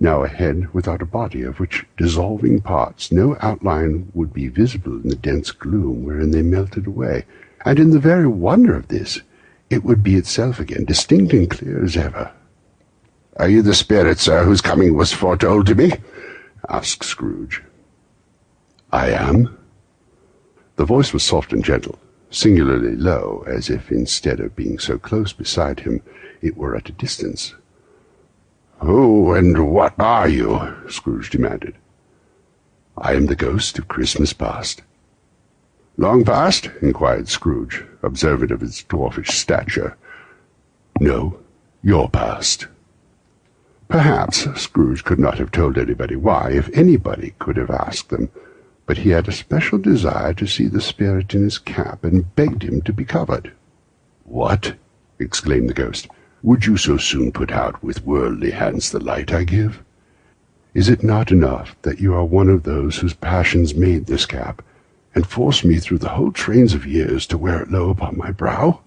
now a head without a body, of which dissolving parts no outline would be visible in the dense gloom wherein they melted away, and in the very wonder of this it would be itself again, distinct and clear as ever. "Are you the spirit, sir, whose coming was foretold to me?" asked Scrooge. "I am." The voice was soft and gentle, singularly low, as if instead of being so close beside him it were at a distance. "Who and what are you?" Scrooge demanded. "I am the ghost of Christmas past." "Long past?" inquired Scrooge, observant of its dwarfish stature. "No, your past." Perhaps Scrooge could not have told anybody why, if anybody could have asked them, but he had a special desire to see the spirit in his cap, and begged him to be covered. "What?" exclaimed the ghost. "Would you so soon put out with worldly hands the light I give? Is it not enough that you are one of those whose passions made this cap, and forced me through the whole trains of years to wear it low upon my brow?"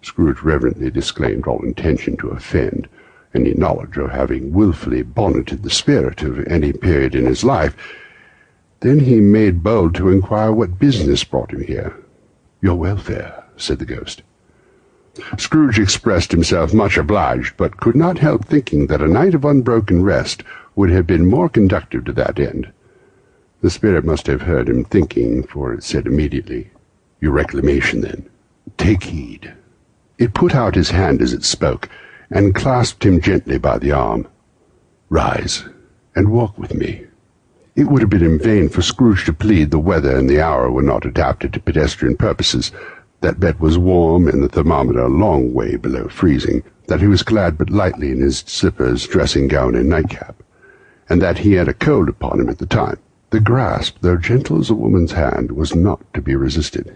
Scrooge reverently disclaimed all intention to offend, any knowledge of having wilfully bonneted the spirit of any period in his life. Then he made bold to inquire what business brought him here. "Your welfare," said the ghost. Scrooge expressed himself much obliged, but could not help thinking that a night of unbroken rest would have been more conducive to that end. The spirit must have heard him thinking, for it said immediately, "Your reclamation, then. Take heed." It put out his hand as it spoke, and clasped him gently by the arm. "Rise, and walk with me." It would have been in vain for Scrooge to plead the weather and the hour were not adapted to pedestrian purposes, that bed was warm and the thermometer a long way below freezing, that he was clad but lightly in his slippers, dressing-gown, and nightcap, and that he had a cold upon him at the time. The grasp, though gentle as a woman's hand, was not to be resisted.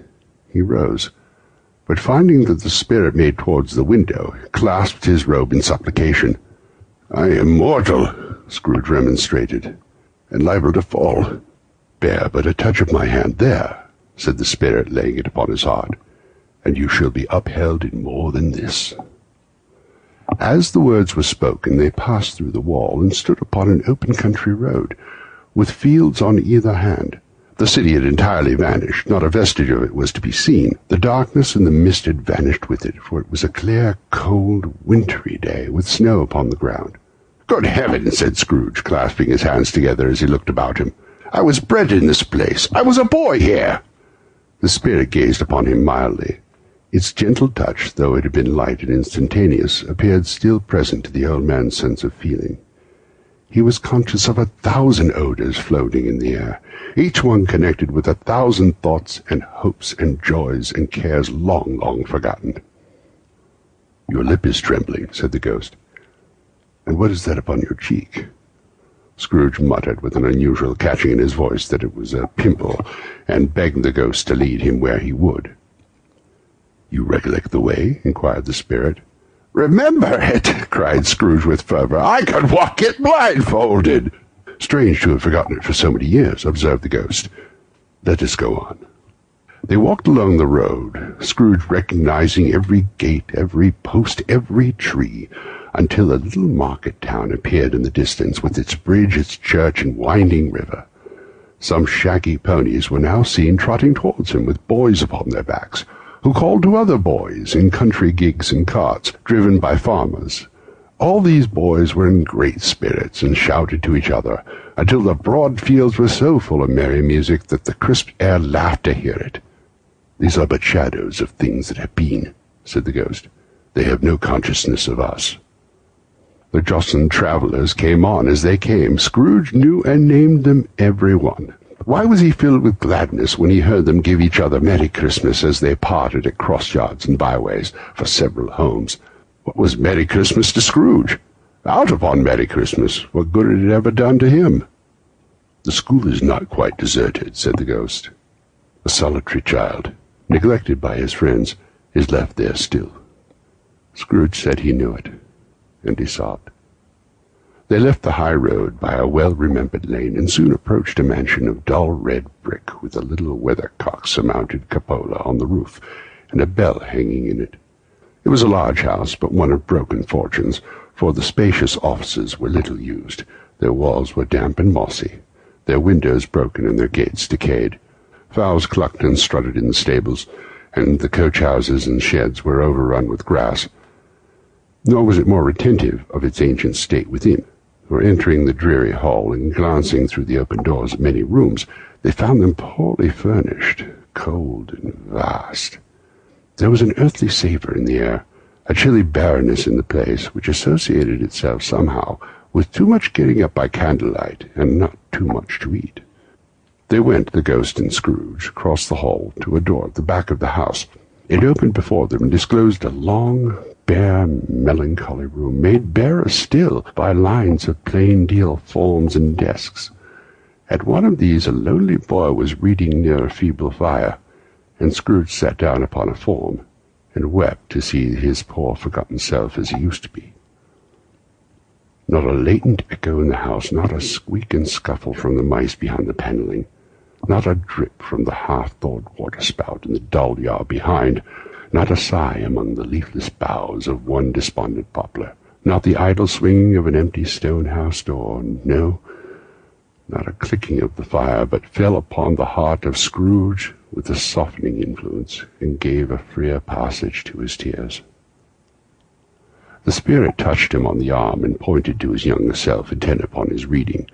He rose, but finding that the spirit made towards the window, clasped his robe in supplication. "I am mortal," Scrooge remonstrated, "and liable to fall." "Bear but a touch of my hand there," said the spirit, laying it upon his heart, "and you shall be upheld in more than this." As the words were spoken, they passed through the wall and stood upon an open country road, with fields on either hand. The city had entirely vanished, not a vestige of it was to be seen. The darkness and the mist had vanished with it, for it was a clear, cold, wintry day, with snow upon the ground. "Good heavens," said Scrooge, clasping his hands together as he looked about him. "I was bred in this place. I was a boy here." The spirit gazed upon him mildly. Its gentle touch, though it had been light and instantaneous, appeared still present to the old man's sense of feeling. He was conscious of a thousand odours floating in the air, each one connected with a thousand thoughts and hopes and joys and cares long, long forgotten. "Your lip is trembling," said the ghost. "And what is that upon your cheek?" Scrooge muttered with an unusual catching in his voice that it was a pimple, and begged the ghost to lead him where he would. "You recollect the way?" inquired the spirit. "Remember it!" cried Scrooge with fervour. "I could walk it blindfolded!" "Strange to have forgotten it for so many years," observed the ghost. "Let us go on." They walked along the road, Scrooge recognising every gate, every post, every tree, until a little market town appeared in the distance, with its bridge, its church, and winding river. Some shaggy ponies were now seen trotting towards him, with boys upon their backs, who called to other boys in country gigs and carts, driven by farmers. All these boys were in great spirits, and shouted to each other, until the broad fields were so full of merry music that the crisp air laughed to hear it. "These are but shadows of things that have been," said the ghost. "They have no consciousness of us." The jostling travellers came on as they came. Scrooge knew and named them every one. Why was he filled with gladness when he heard them give each other Merry Christmas as they parted at cross-yards and byways for several homes? What was Merry Christmas to Scrooge? Out upon Merry Christmas! What good had it ever done to him? "The school is not quite deserted," said the ghost. "A solitary child, neglected by his friends, is left there still." Scrooge said he knew it, and he sobbed. They left the high road by a well-remembered lane, and soon approached a mansion of dull red brick, with a little weathercock-surmounted cupola on the roof, and a bell hanging in it. It was a large house, but one of broken fortunes, for the spacious offices were little used. Their walls were damp and mossy, their windows broken and their gates decayed. Fowls clucked and strutted in the stables, and the coach-houses and sheds were overrun with grass. Nor was it more retentive of its ancient state within, for entering the dreary hall and glancing through the open doors of many rooms, they found them poorly furnished, cold and vast. There was an earthly savour in the air, a chilly barrenness in the place, which associated itself somehow with too much getting up by candlelight and not too much to eat. They went, the ghost and Scrooge, across the hall to a door at the back of the house. It opened before them and disclosed a long, bare, melancholy room, made barer still by lines of plain deal forms and desks. At one of these a lonely boy was reading near a feeble fire, and Scrooge sat down upon a form, and wept to see his poor forgotten self as he used to be. Not a latent echo in the house, not a squeak and scuffle from the mice behind the panelling, not a drip from the half-thawed waterspout in the dull yard behind, not a sigh among the leafless boughs of one despondent poplar, not the idle swinging of an empty stone house door, no, not a clicking of the fire, but fell upon the heart of Scrooge with a softening influence, and gave a freer passage to his tears. The spirit touched him on the arm, and pointed to his younger self, intent upon his reading.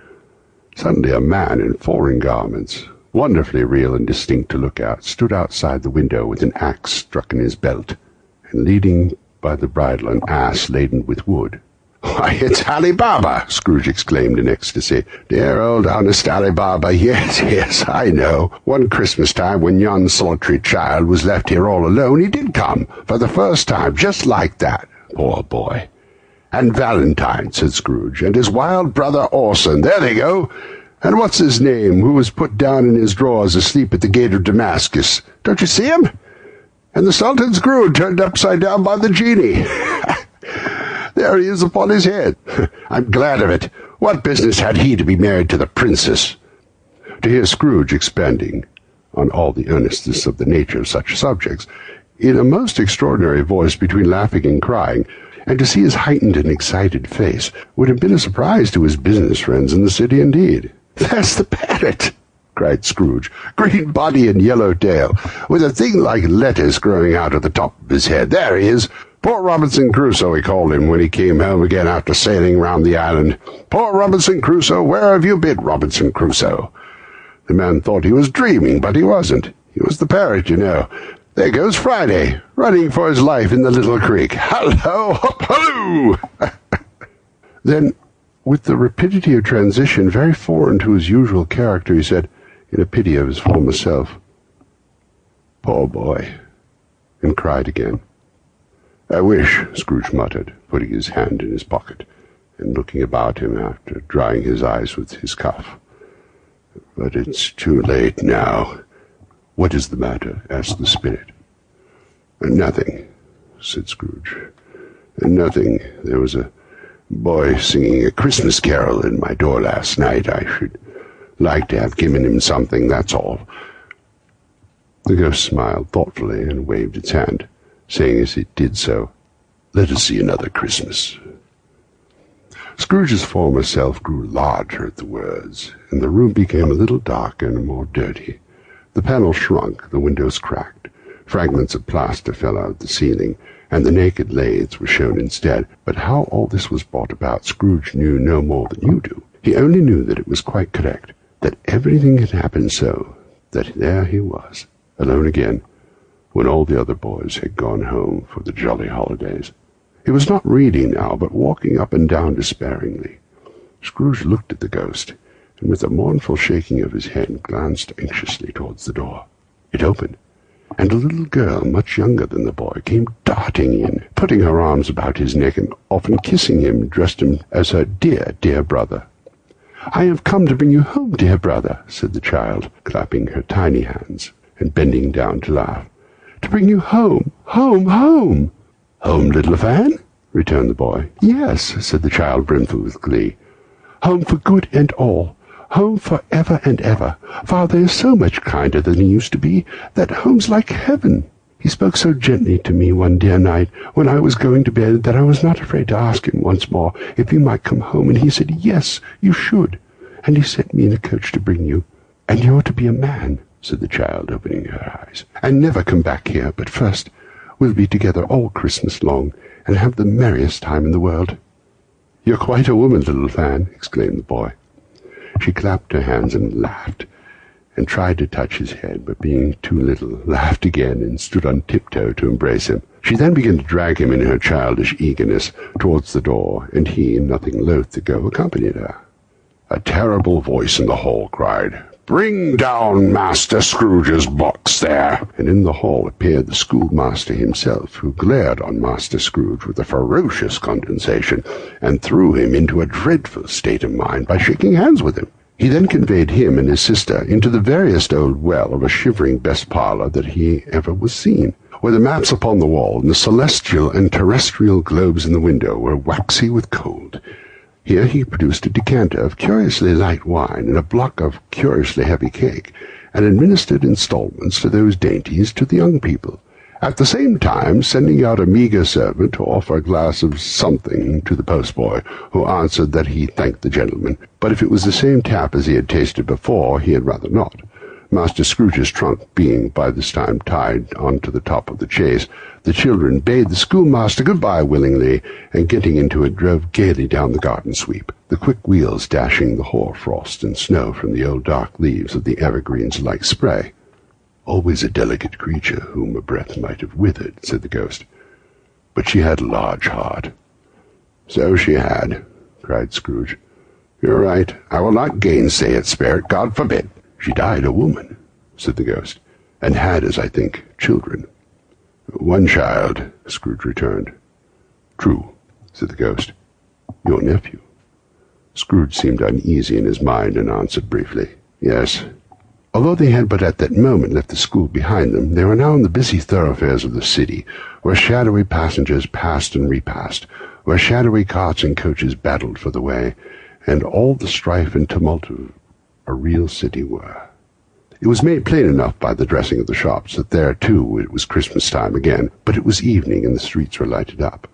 Suddenly a man in foreign garments, wonderfully real and distinct to look at, stood outside the window with an axe struck in his belt, and leading by the bridle an ass laden with wood. "Why, it's Ali Baba!" Scrooge exclaimed in ecstasy. "Dear old honest Ali Baba, yes, yes, I know. One Christmas time, when yon solitary child was left here all alone, he did come, for the first time, just like that. Poor boy!" "And Valentine," said Scrooge, "and his wild brother Orson, there they go! And what's his name, who was put down in his drawers asleep at the gate of Damascus? Don't you see him? And the Sultan's groom turned upside down by the genie. There he is upon his head. I'm glad of it. What business had he to be married to the princess?" To hear Scrooge expanding on all the earnestness of the nature of such subjects, in a most extraordinary voice between laughing and crying, and to see his heightened and excited face, would have been a surprise to his business friends in the city indeed. "There's the parrot!" cried Scrooge. "Green body and yellow tail, with a thing like lettuce growing out of the top of his head. There he is! Poor Robinson Crusoe," he called him when he came home again after sailing round the island. "Poor Robinson Crusoe, where have you been, Robinson Crusoe?" The man thought he was dreaming, but he wasn't. He was the parrot, you know. "There goes Friday, running for his life in the little creek. Hello, hop, halloo!" Then, with the rapidity of transition very foreign to his usual character, he said, in a pity of his former self, "Poor boy," and cried again. "I wish," Scrooge muttered, putting his hand in his pocket and looking about him after drying his eyes with his cuff. "But it's too late now." "What is the matter?" asked the spirit. "Nothing," said Scrooge. "Nothing. There was a boy singing A Christmas Carol in my door last night. I should like to have given him something, that's all." The ghost smiled thoughtfully and waved its hand, saying as it did so, "Let us see another Christmas." Scrooge's former self grew larger at the words, and the room became a little darker and more dirty. The panel shrunk, the windows cracked, fragments of plaster fell out of the ceiling, and the naked laths were shown instead. But how all this was brought about, Scrooge knew no more than you do. He only knew that it was quite correct, that everything had happened so, that there he was, alone again, when all the other boys had gone home for the jolly holidays. He was not reading now, but walking up and down despairingly. Scrooge looked at the ghost, and with a mournful shaking of his head glanced anxiously towards the door. It opened, and a little girl, much younger than the boy, came darting in, putting her arms about his neck and often kissing him, dressed him as her dear, dear brother. "I have come to bring you home, dear brother," said the child, clapping her tiny hands and bending down to laugh. "To bring you home, home, home!" "Home, little Fan?" returned the boy. "Yes," said the child, brimful with glee. "Home for good and all. Home for ever and ever. Father is so much kinder than he used to be, that home's like heaven. He spoke so gently to me one dear night when I was going to bed that I was not afraid to ask him once more if he might come home, and he said, yes, you should, and he sent me in a coach to bring you. And you're to be a man," said the child, opening her eyes, "and never come back here, but first we'll be together all Christmas long, and have the merriest time in the world." "You're quite a woman, little Fan," exclaimed the boy. She clapped her hands and laughed, and tried to touch his head, but being too little, laughed again and stood on tiptoe to embrace him. She then began to drag him in her childish eagerness towards the door, and he, nothing loath to go, accompanied her. A terrible voice in the hall cried, "Bring down Master Scrooge's box there!" And in the hall appeared the schoolmaster himself, who glared on Master Scrooge with a ferocious condescension, and threw him into a dreadful state of mind by shaking hands with him. He then conveyed him and his sister into the veriest old well of a shivering best parlour that he ever was seen, where the maps upon the wall and the celestial and terrestrial globes in the window were waxy with cold. Here he produced a decanter of curiously light wine and a block of curiously heavy cake, and administered installments to those dainties to the young people, at the same time sending out a meagre servant to offer a glass of something to the postboy, who answered that he thanked the gentleman, but if it was the same tap as he had tasted before, he had rather not. Master Scrooge's trunk being by this time tied on to the top of the chaise, the children bade the schoolmaster good-bye willingly, and getting into it drove gaily down the garden sweep, the quick wheels dashing the hoar-frost and snow from the old dark leaves of the evergreens like spray. "Always a delicate creature whom a breath might have withered," said the ghost, "but she had a large heart." "So she had," cried Scrooge. "You're right. I will not gainsay it, spirit, God forbid." "She died a woman," said the ghost, "and had, as I think, children." "One child," Scrooge returned. "True," said the ghost. "Your nephew." Scrooge seemed uneasy in his mind, and answered briefly, "Yes." Although they had but at that moment left the school behind them, they were now in the busy thoroughfares of the city, where shadowy passengers passed and repassed, where shadowy carts and coaches battled for the way, and all the strife and tumult of a real city were. It was made plain enough by the dressing of the shops that there, too, it was Christmas time again, but it was evening and the streets were lighted up.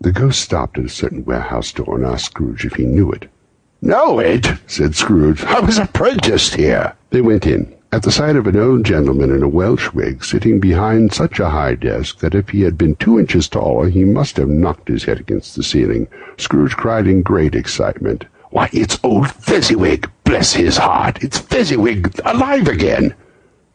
The ghost stopped at a certain warehouse door and asked Scrooge if he knew it. "No, Ed," said Scrooge. "I was apprenticed here." They went in. At the sight of an old gentleman in a Welsh wig sitting behind such a high desk that if he had been two inches taller he must have knocked his head against the ceiling, Scrooge cried in great excitement, "Why, it's old Fezziwig! Bless his heart! It's Fezziwig alive again!"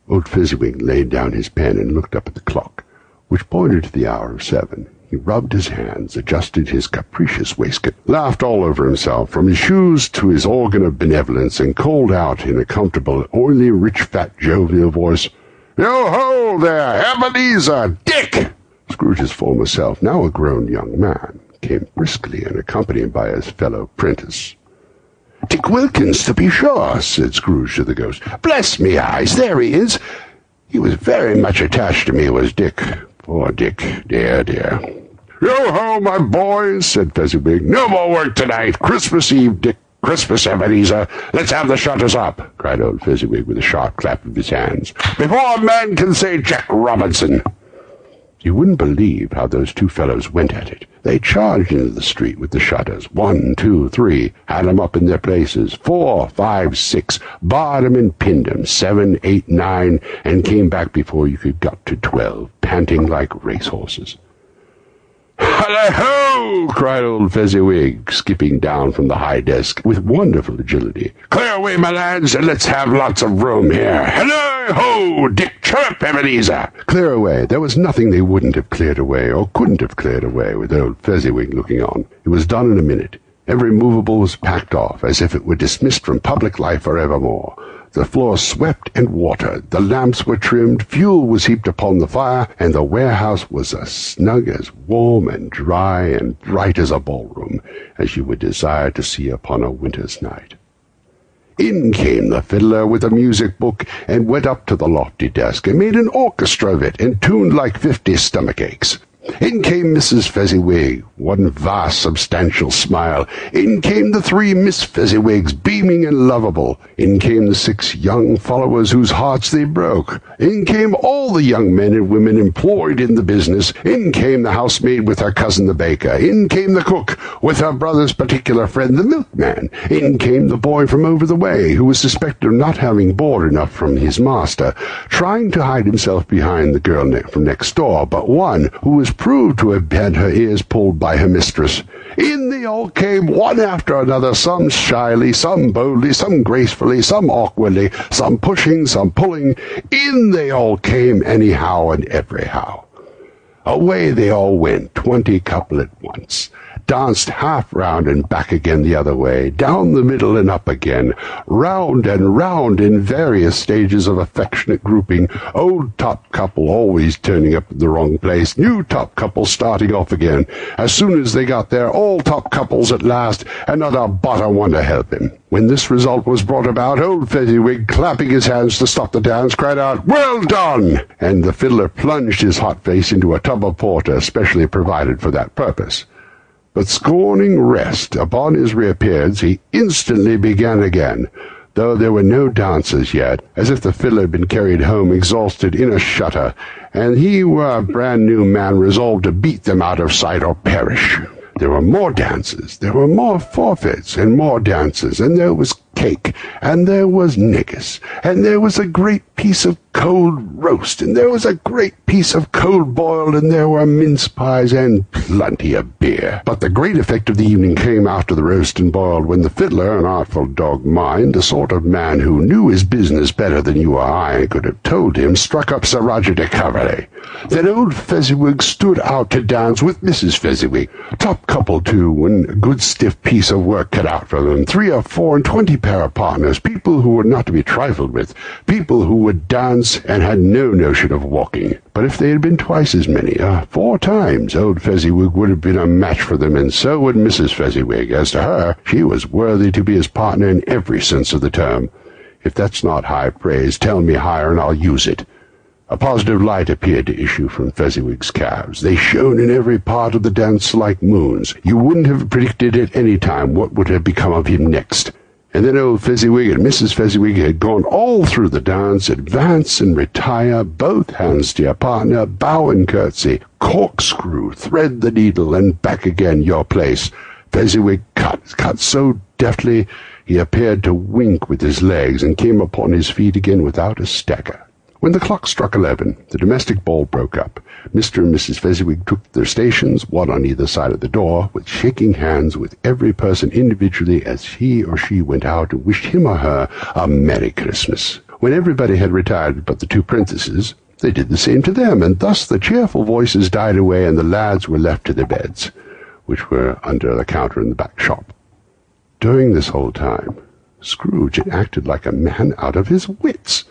Old Fezziwig laid down his pen and looked up at the clock, which pointed to the hour of seven. He rubbed his hands, adjusted his capricious waistcoat, laughed all over himself, from his shoes to his organ of benevolence, and called out in a comfortable, oily, rich, fat, jovial voice, "Yo-ho there, Ebenezer, Dick!" Scrooge's former self, now a grown young man, came briskly and accompanied by his fellow apprentice. "Dick Wilkins, to be sure," said Scrooge to the ghost. "Bless me eyes, there he is. He was very much attached to me, was Dick. Poor Dick, dear, dear." "Yo-ho, my boys," said Fezziwig. "No more work tonight. Christmas Eve, Dick. Christmas, Ebenezer. Let's have the shutters up," cried old Fezziwig with a sharp clap of his hands, "before a man can say Jack Robinson." You wouldn't believe how those two fellows went at it. They charged into the street with the shutters. One, two, three. Had 'em up in their places. Four, five, six. Barred 'em and pinned 'em. Seven, eight, nine. And came back before you could get to twelve, panting like racehorses. "Hallo!" cried old Fezziwig, skipping down from the high desk with wonderful agility. "Clear away, my lads, and let's have lots of room here. Hello! Ho, Dick, chirp, Ebenezer!" Clear away. There was nothing they wouldn't have cleared away, or couldn't have cleared away, with old Fezziwig looking on. It was done in a minute. Every movable was packed off, as if it were dismissed from public life for evermore. The floor swept and watered, the lamps were trimmed, fuel was heaped upon the fire, and the warehouse was as snug, as warm and dry, and bright as a ballroom, as you would desire to see upon a winter's night. In came the fiddler with a music book, and went up to the lofty desk, and made an orchestra of it, and tuned like fifty stomach aches. In came Missus Fezziwig, one vast substantial smile. In came the three Miss Fezziwigs, beaming and lovable. In came the six young followers whose hearts they broke. In came all the young men and women employed in the business. In came the housemaid with her cousin the baker. In came the cook with her brother's particular friend the milkman. In came the boy from over the way, who was suspected of not having board enough from his master, trying to hide himself behind the girl ne- from next door, but one who was proved to have had her ears pulled by her mistress. In they all came, one after another, some shyly, some boldly, some gracefully, some awkwardly, some pushing, some pulling. In they all came, anyhow and everyhow. Away they all went, twenty couple at once, danced half round and back again the other way, down the middle and up again, round and round in various stages of affectionate grouping, old top couple always turning up at the wrong place, new top couple starting off again. As soon as they got there, all top couples at last, and not a bottom one to help him. When this result was brought about, old Fezziwig, clapping his hands to stop the dance, cried out, "Well done!" And the fiddler plunged his hot face into a tub of porter specially provided for that purpose. But scorning rest, upon his reappearance he instantly began again, though there were no dancers yet, as if the fiddler had been carried home exhausted in a shutter, and he were a brand-new man resolved to beat them out of sight or perish. There were more dances, there were more forfeits, and more dances, and there was cake, and there was negus, and there was a great piece of cold roast, and there was a great piece of cold boiled, and there were mince pies, and plenty of beer. But the great effect of the evening came after the roast and boiled, when the fiddler, an artful dog mind, the sort of man who knew his business better than you or I could have told him, struck up Sir Roger de Coverley. Then old Fezziwig stood out to dance with Missus Fezziwig, top couple too, and a good stiff piece of work cut out for them, three or four and twenty pair of partners, people who were not to be trifled with, people who would dance and had no notion of walking. But if they had been twice as many, uh, four times, old Fezziwig would have been a match for them, and so would Missus Fezziwig. As to her, she was worthy to be his partner in every sense of the term. If that's not high praise, tell me higher and I'll use it. A positive light appeared to issue from Fezziwig's calves. They shone in every part of the dance like moons. You wouldn't have predicted at any time what would have become of him next. And then old Fezziwig and Missus Fezziwig had gone all through the dance, advance and retire, both hands to your partner, bow and curtsy, corkscrew, thread the needle, and back again your place. Fezziwig cut, cut so deftly he appeared to wink with his legs, and came upon his feet again without a stagger. When the clock struck eleven, the domestic ball broke up. Mister and Missus Fezziwig took their stations, one on either side of the door, with shaking hands with every person individually as he or she went out and wished him or her a Merry Christmas. When everybody had retired but the two princesses, they did the same to them, and thus the cheerful voices died away, and the lads were left to their beds, which were under the counter in the back shop. During this whole time, Scrooge had acted like a man out of his wits.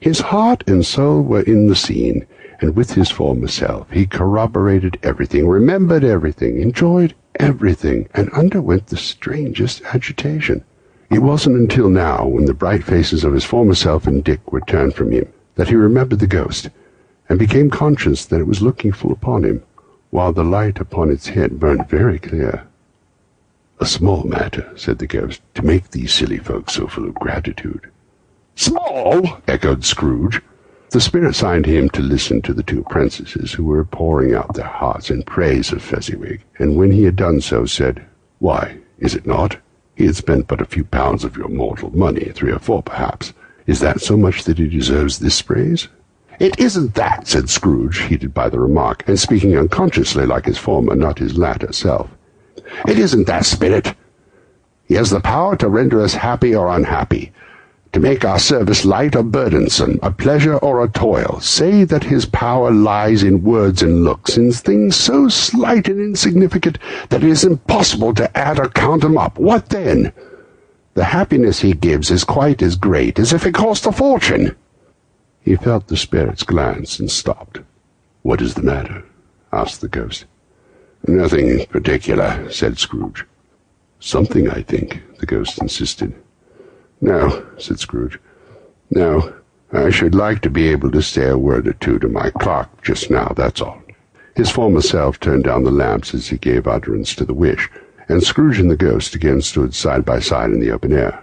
His heart and soul were in the scene, and with his former self he corroborated everything, remembered everything, enjoyed everything, and underwent the strangest agitation. It wasn't until now, when the bright faces of his former self and Dick were turned from him, that he remembered the ghost, and became conscious that it was looking full upon him, while the light upon its head burned very clear. "A small matter," said the ghost, "to make these silly folks so full of gratitude." "Small!" echoed Scrooge. The spirit signed him to listen to the two princesses, who were pouring out their hearts in praise of Fezziwig, and when he had done so, said, "Why, is it not? He had spent but a few pounds of your mortal money, three or four perhaps. Is that so much that he deserves this praise?" "It isn't that," said Scrooge, heated by the remark, and speaking unconsciously like his former, not his latter self. "It isn't that, spirit. He has the power to render us happy or unhappy, to make our service light or burdensome, a pleasure or a toil. Say that his power lies in words and looks, in things so slight and insignificant that it is impossible to add or count them up. What then? The happiness he gives is quite as great as if it cost a fortune." He felt the spirit's glance and stopped. "What is the matter?" asked the ghost. "Nothing in particular," said Scrooge. "Something, I think," the ghost insisted. "No," said Scrooge. "No, I should like to be able to say a word or two to my clerk just now, that's all." His former self turned down the lamps as he gave utterance to the wish, and Scrooge and the ghost again stood side by side in the open air.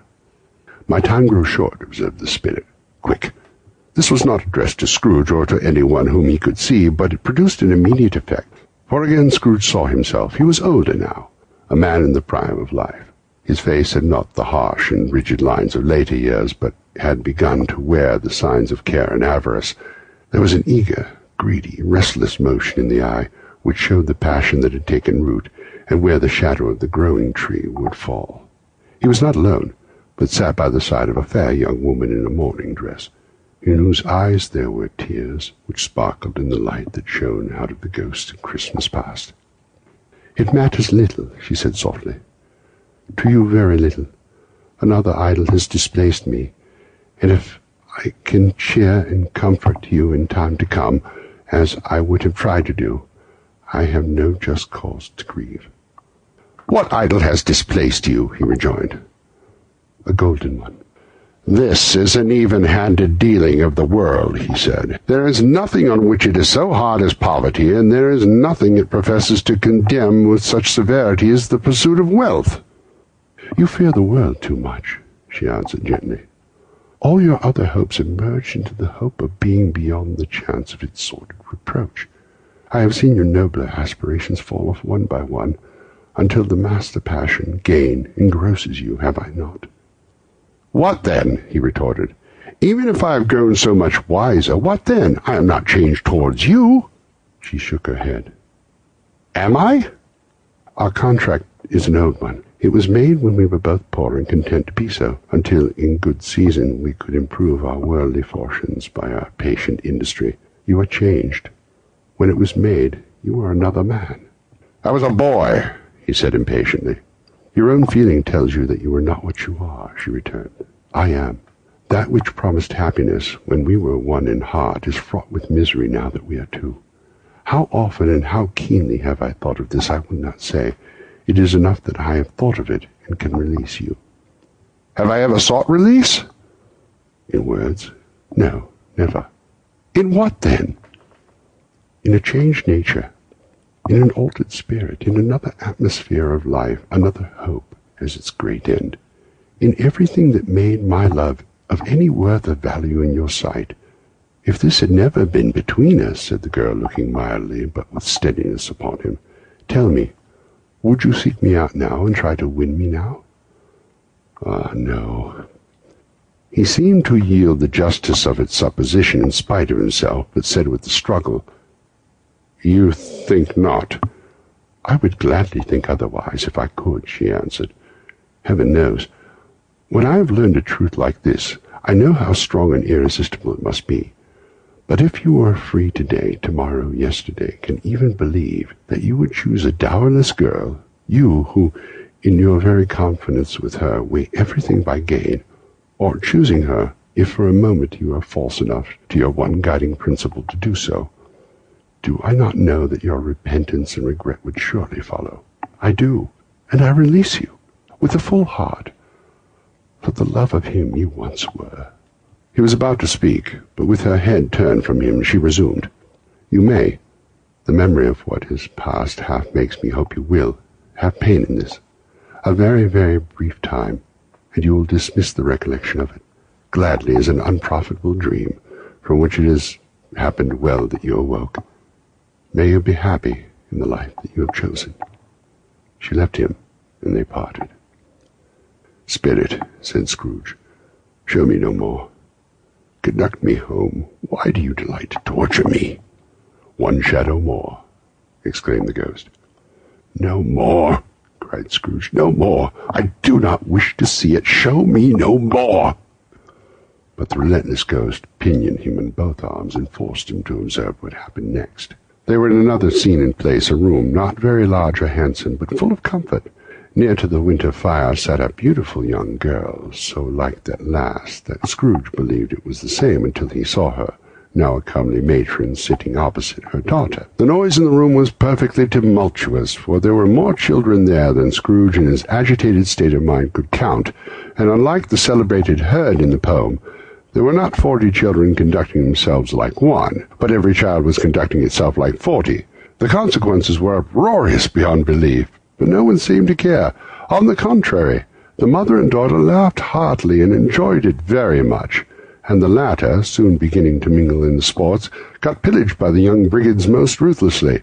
"My time grew short," observed the spirit. "Quick!" This was not addressed to Scrooge or to anyone whom he could see, but it produced an immediate effect, for again Scrooge saw himself. He was older now, a man in the prime of life. His face had not the harsh and rigid lines of later years, but had begun to wear the signs of care and avarice. There was an eager, greedy, restless motion in the eye, which showed the passion that had taken root, and where the shadow of the growing tree would fall. He was not alone, but sat by the side of a fair young woman in a morning dress, in whose eyes there were tears which sparkled in the light that shone out of the ghost of Christmas past. "It matters little," she said softly. "To you very little. Another idol has displaced me, and if I can cheer and comfort you in time to come, as I would have tried to do, I have no just cause to grieve." "What idol has displaced you?" he rejoined. "A golden one." "This is an even-handed dealing of the world," he said. "There is nothing on which it is so hard as poverty, and there is nothing it professes to condemn with such severity as the pursuit of wealth." "You fear the world too much," she answered gently. "All your other hopes have merged into the hope of being beyond the chance of its sordid reproach. I have seen your nobler aspirations fall off one by one, until the master passion, gain, engrosses you, have I not?" "What then?" he retorted. "Even if I have grown so much wiser, what then? I am not changed towards you." She shook her head. "Am I?" "Our contract is an old one. It was made when we were both poor and content to be so, until in good season we could improve our worldly fortunes by our patient industry. You are changed. When it was made, you were another man." "I was a boy," he said impatiently. "Your own feeling tells you that you are not what you are," she returned. "I am. That which promised happiness when we were one in heart is fraught with misery now that we are two. How often and how keenly have I thought of this, I will not say. It is enough that I have thought of it and can release you." "Have I ever sought release?" "In words? No, never." "In what, then?" "In a changed nature, in an altered spirit, in another atmosphere of life, another hope as its great end, in everything that made my love of any worth or value in your sight. If this had never been between us," said the girl, looking mildly but with steadiness upon him, "tell me, Would you seek me out now and try to win me now? Ah, no. He seemed to yield the justice of its supposition in spite of himself, but said with a struggle, "You think not." "I would gladly think otherwise if I could," she answered. "Heaven knows. When I have learned a truth like this, I know how strong and irresistible it must be. But if you were free today, tomorrow, yesterday, can even believe that you would choose a dowerless girl, you who, in your very confidence with her, weigh everything by gain, or choosing her, if for a moment you are false enough to your one guiding principle to do so, do I not know that your repentance and regret would surely follow? I do, and I release you, with a full heart, for the love of him you once were." He was about to speak, but with her head turned from him, she resumed. "You may. The memory of what is past half makes me hope you will have pain in this. A very, very brief time, and you will dismiss the recollection of it gladly as an unprofitable dream, from which it has happened well that you awoke. May you be happy in the life that you have chosen." She left him, and they parted. "Spirit," said Scrooge, "show me no more. Conduct me home. Why do you delight to torture me?" "One shadow more," exclaimed the ghost. "No more," cried Scrooge. "No more. I do not wish to see it. Show me no more." But the relentless ghost pinioned him in both arms and forced him to observe what happened next. They were in another scene and place, a room not very large or handsome, but full of comfort. Near to the winter fire sat a beautiful young girl, so like that last that Scrooge believed it was the same until he saw her, now a comely matron, sitting opposite her daughter. The noise in the room was perfectly tumultuous, for there were more children there than Scrooge in his agitated state of mind could count, and unlike the celebrated herd in the poem, there were not forty children conducting themselves like one, but every child was conducting itself like forty. The consequences were uproarious beyond belief, but no one seemed to care. On the contrary, the mother and daughter laughed heartily and enjoyed it very much, and the latter, soon beginning to mingle in the sports, got pillaged by the young brigands most ruthlessly.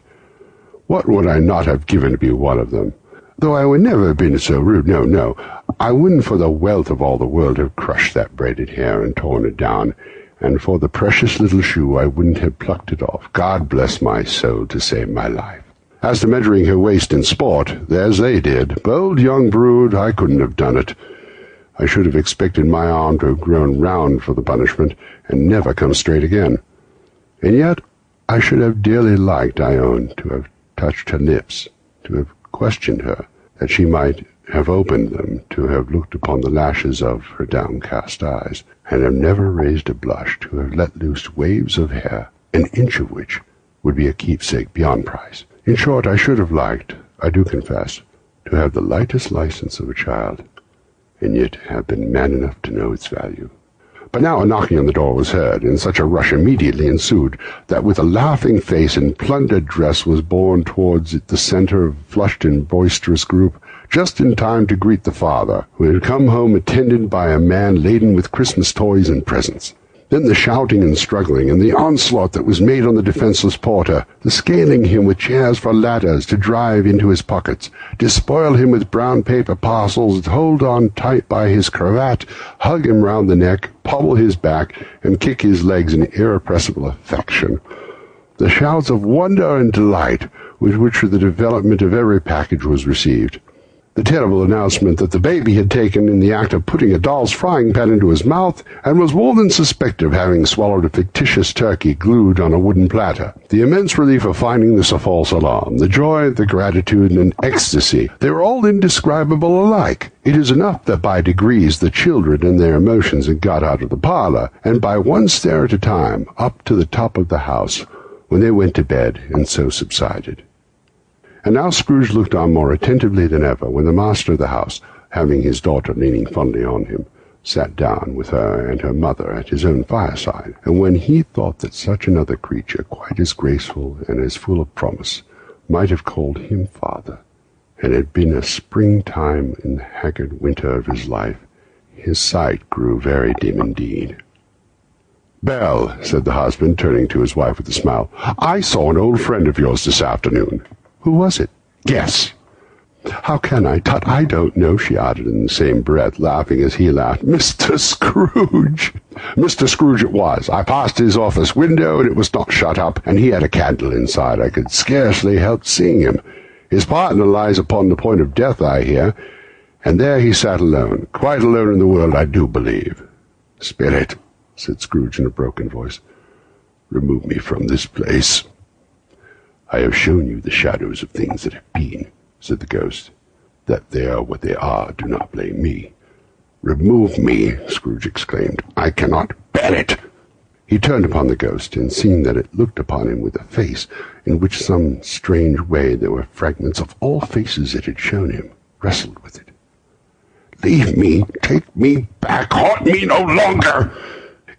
What would I not have given to be one of them? Though I would never have been so rude, no, no, I wouldn't for the wealth of all the world have crushed that braided hair and torn it down, and for the precious little shoe I wouldn't have plucked it off, God bless my soul, to save my life. As to measuring her waist in sport, there's they did. Bold young brood, I couldn't have done it. I should have expected my arm to have grown round for the punishment, and never come straight again. And yet I should have dearly liked, I own, to have touched her lips, to have questioned her, that she might have opened them, to have looked upon the lashes of her downcast eyes, and have never raised a blush, to have let loose waves of hair, an inch of which would be a keepsake beyond price. In short, I should have liked, I do confess, to have the lightest license of a child, and yet have been man enough to know its value. But now a knocking on the door was heard, and such a rush immediately ensued, that with a laughing face and plundered dress was borne towards it the centre of a flushed and boisterous group, just in time to greet the father, who had come home attended by a man laden with Christmas toys and presents. Then the shouting and struggling, and the onslaught that was made on the defenceless porter, the scaling him with chairs for ladders to drive into his pockets, despoil him with brown paper parcels, hold on tight by his cravat, hug him round the neck, pommel his back, and kick his legs in irrepressible affection. The shouts of wonder and delight with which the development of every package was received. The terrible announcement that the baby had taken in the act of putting a doll's frying pan into his mouth, and was more than suspected of having swallowed a fictitious turkey glued on a wooden platter. The immense relief of finding this a false alarm, the joy, the gratitude, and ecstasy, they were all indescribable alike. It is enough that by degrees the children and their emotions had got out of the parlour, and by one stair at a time, up to the top of the house, when they went to bed, and so subsided. And now Scrooge looked on more attentively than ever, when the master of the house, having his daughter leaning fondly on him, sat down with her and her mother at his own fireside, and when he thought that such another creature, quite as graceful and as full of promise, might have called him father, and had been a springtime in the haggard winter of his life, his sight grew very dim indeed. "Belle," said the husband, turning to his wife with a smile, "I saw an old friend of yours this afternoon." "Who was it?" "Guess." "How can I? Tut, I don't know," she added in the same breath, laughing as he laughed. "Mister Scrooge!" Mister Scrooge it was. I passed his office window, and it was not shut up, and he had a candle inside. I could scarcely help seeing him. His partner lies upon the point of death, I hear, and there he sat alone, quite alone in the world, I do believe. "Spirit," said Scrooge in a broken voice, "remove me from this place." "I have shown you the shadows of things that have been," said the ghost. "That they are what they are, do not blame me." "Remove me," Scrooge exclaimed. "I cannot bear it." He turned upon the ghost, and seeing that it looked upon him with a face in which some strange way there were fragments of all faces it had shown him, wrestled with it. "Leave me, take me back, haunt me no longer!"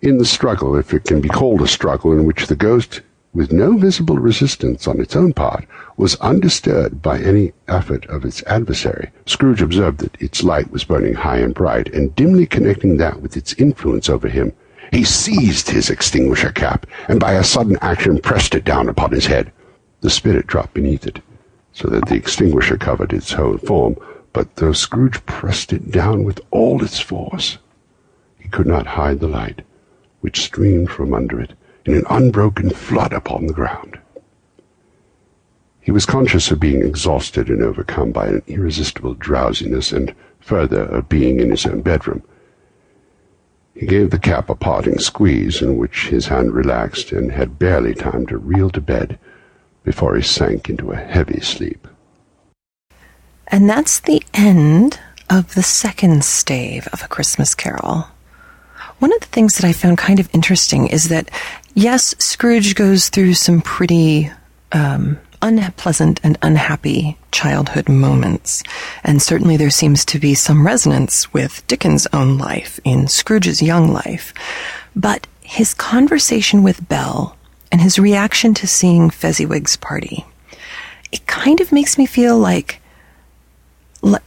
In the struggle, if it can be called a struggle, in which the ghost, with no visible resistance on its own part, was undisturbed by any effort of its adversary, Scrooge observed that its light was burning high and bright, and dimly connecting that with its influence over him, he seized his extinguisher cap, and by a sudden action pressed it down upon his head. The spirit dropped beneath it, so that the extinguisher covered its whole form, but though Scrooge pressed it down with all its force, he could not hide the light, which streamed from under it in an unbroken flood upon the ground. He was conscious of being exhausted and overcome by an irresistible drowsiness, and further of being in his own bedroom. He gave the cap a parting squeeze, in which his hand relaxed, and had barely time to reel to bed before he sank into a heavy sleep. And that's the end of the second stave of A Christmas Carol. One of the things that I found kind of interesting is that, yes, Scrooge goes through some pretty um, unpleasant and unhappy childhood moments, and certainly there seems to be some resonance with Dickens' own life in Scrooge's young life, but his conversation with Belle and his reaction to seeing Fezziwig's party, it kind of makes me feel like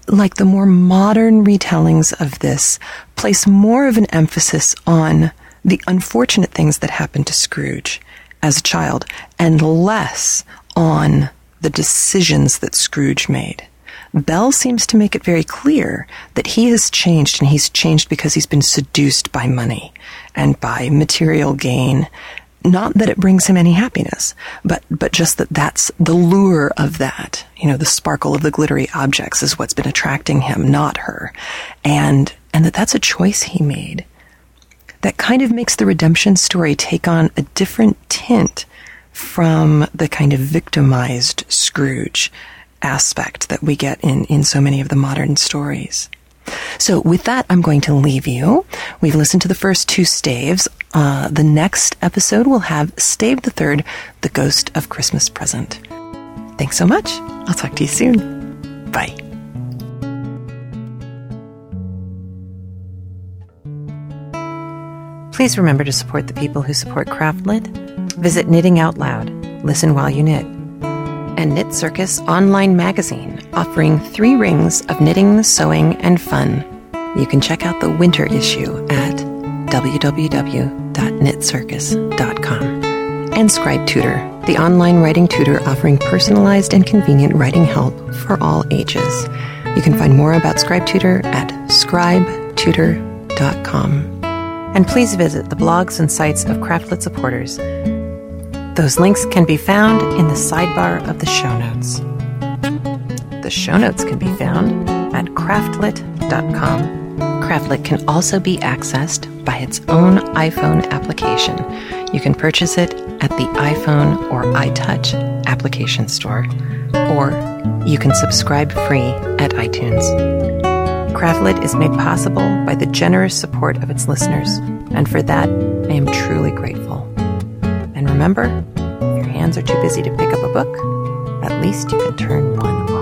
like the more modern retellings of this place more of an emphasis on the unfortunate things that happened to Scrooge as a child and less on the decisions that Scrooge made. Belle seems to make it very clear that he has changed, and he's changed because he's been seduced by money and by material gain. Not that it brings him any happiness, but, but just that that's the lure of that. You know, the sparkle of the glittery objects is what's been attracting him, not her. And, and that that's a choice he made. That kind of makes the redemption story take on a different tint from the kind of victimized Scrooge aspect that we get in, in so many of the modern stories. So with that, I'm going to leave you. We've listened to the first two staves. Uh, the next episode will have Stave the Third, The Ghost of Christmas Present. Thanks so much. I'll talk to you soon. Bye. Please remember to support the people who support CraftLit. Visit Knitting Out Loud. Listen while you knit. And Knit Circus online magazine, offering three rings of knitting, sewing, and fun. You can check out the winter issue at w w w dot knit circus dot com. And Scribe Tutor, the online writing tutor offering personalized and convenient writing help for all ages. You can find more about Scribe Tutor at scribe tutor dot com. And please visit the blogs and sites of CraftLit supporters. Those links can be found in the sidebar of the show notes. The show notes can be found at craftlit dot com. CraftLit can also be accessed by its own iPhone application. You can purchase it at the iPhone or iTouch application store, or you can subscribe free at iTunes. CraftLit is made possible by the generous support of its listeners, and for that, I am truly grateful. And remember, if your hands are too busy to pick up a book, at least you can turn one off.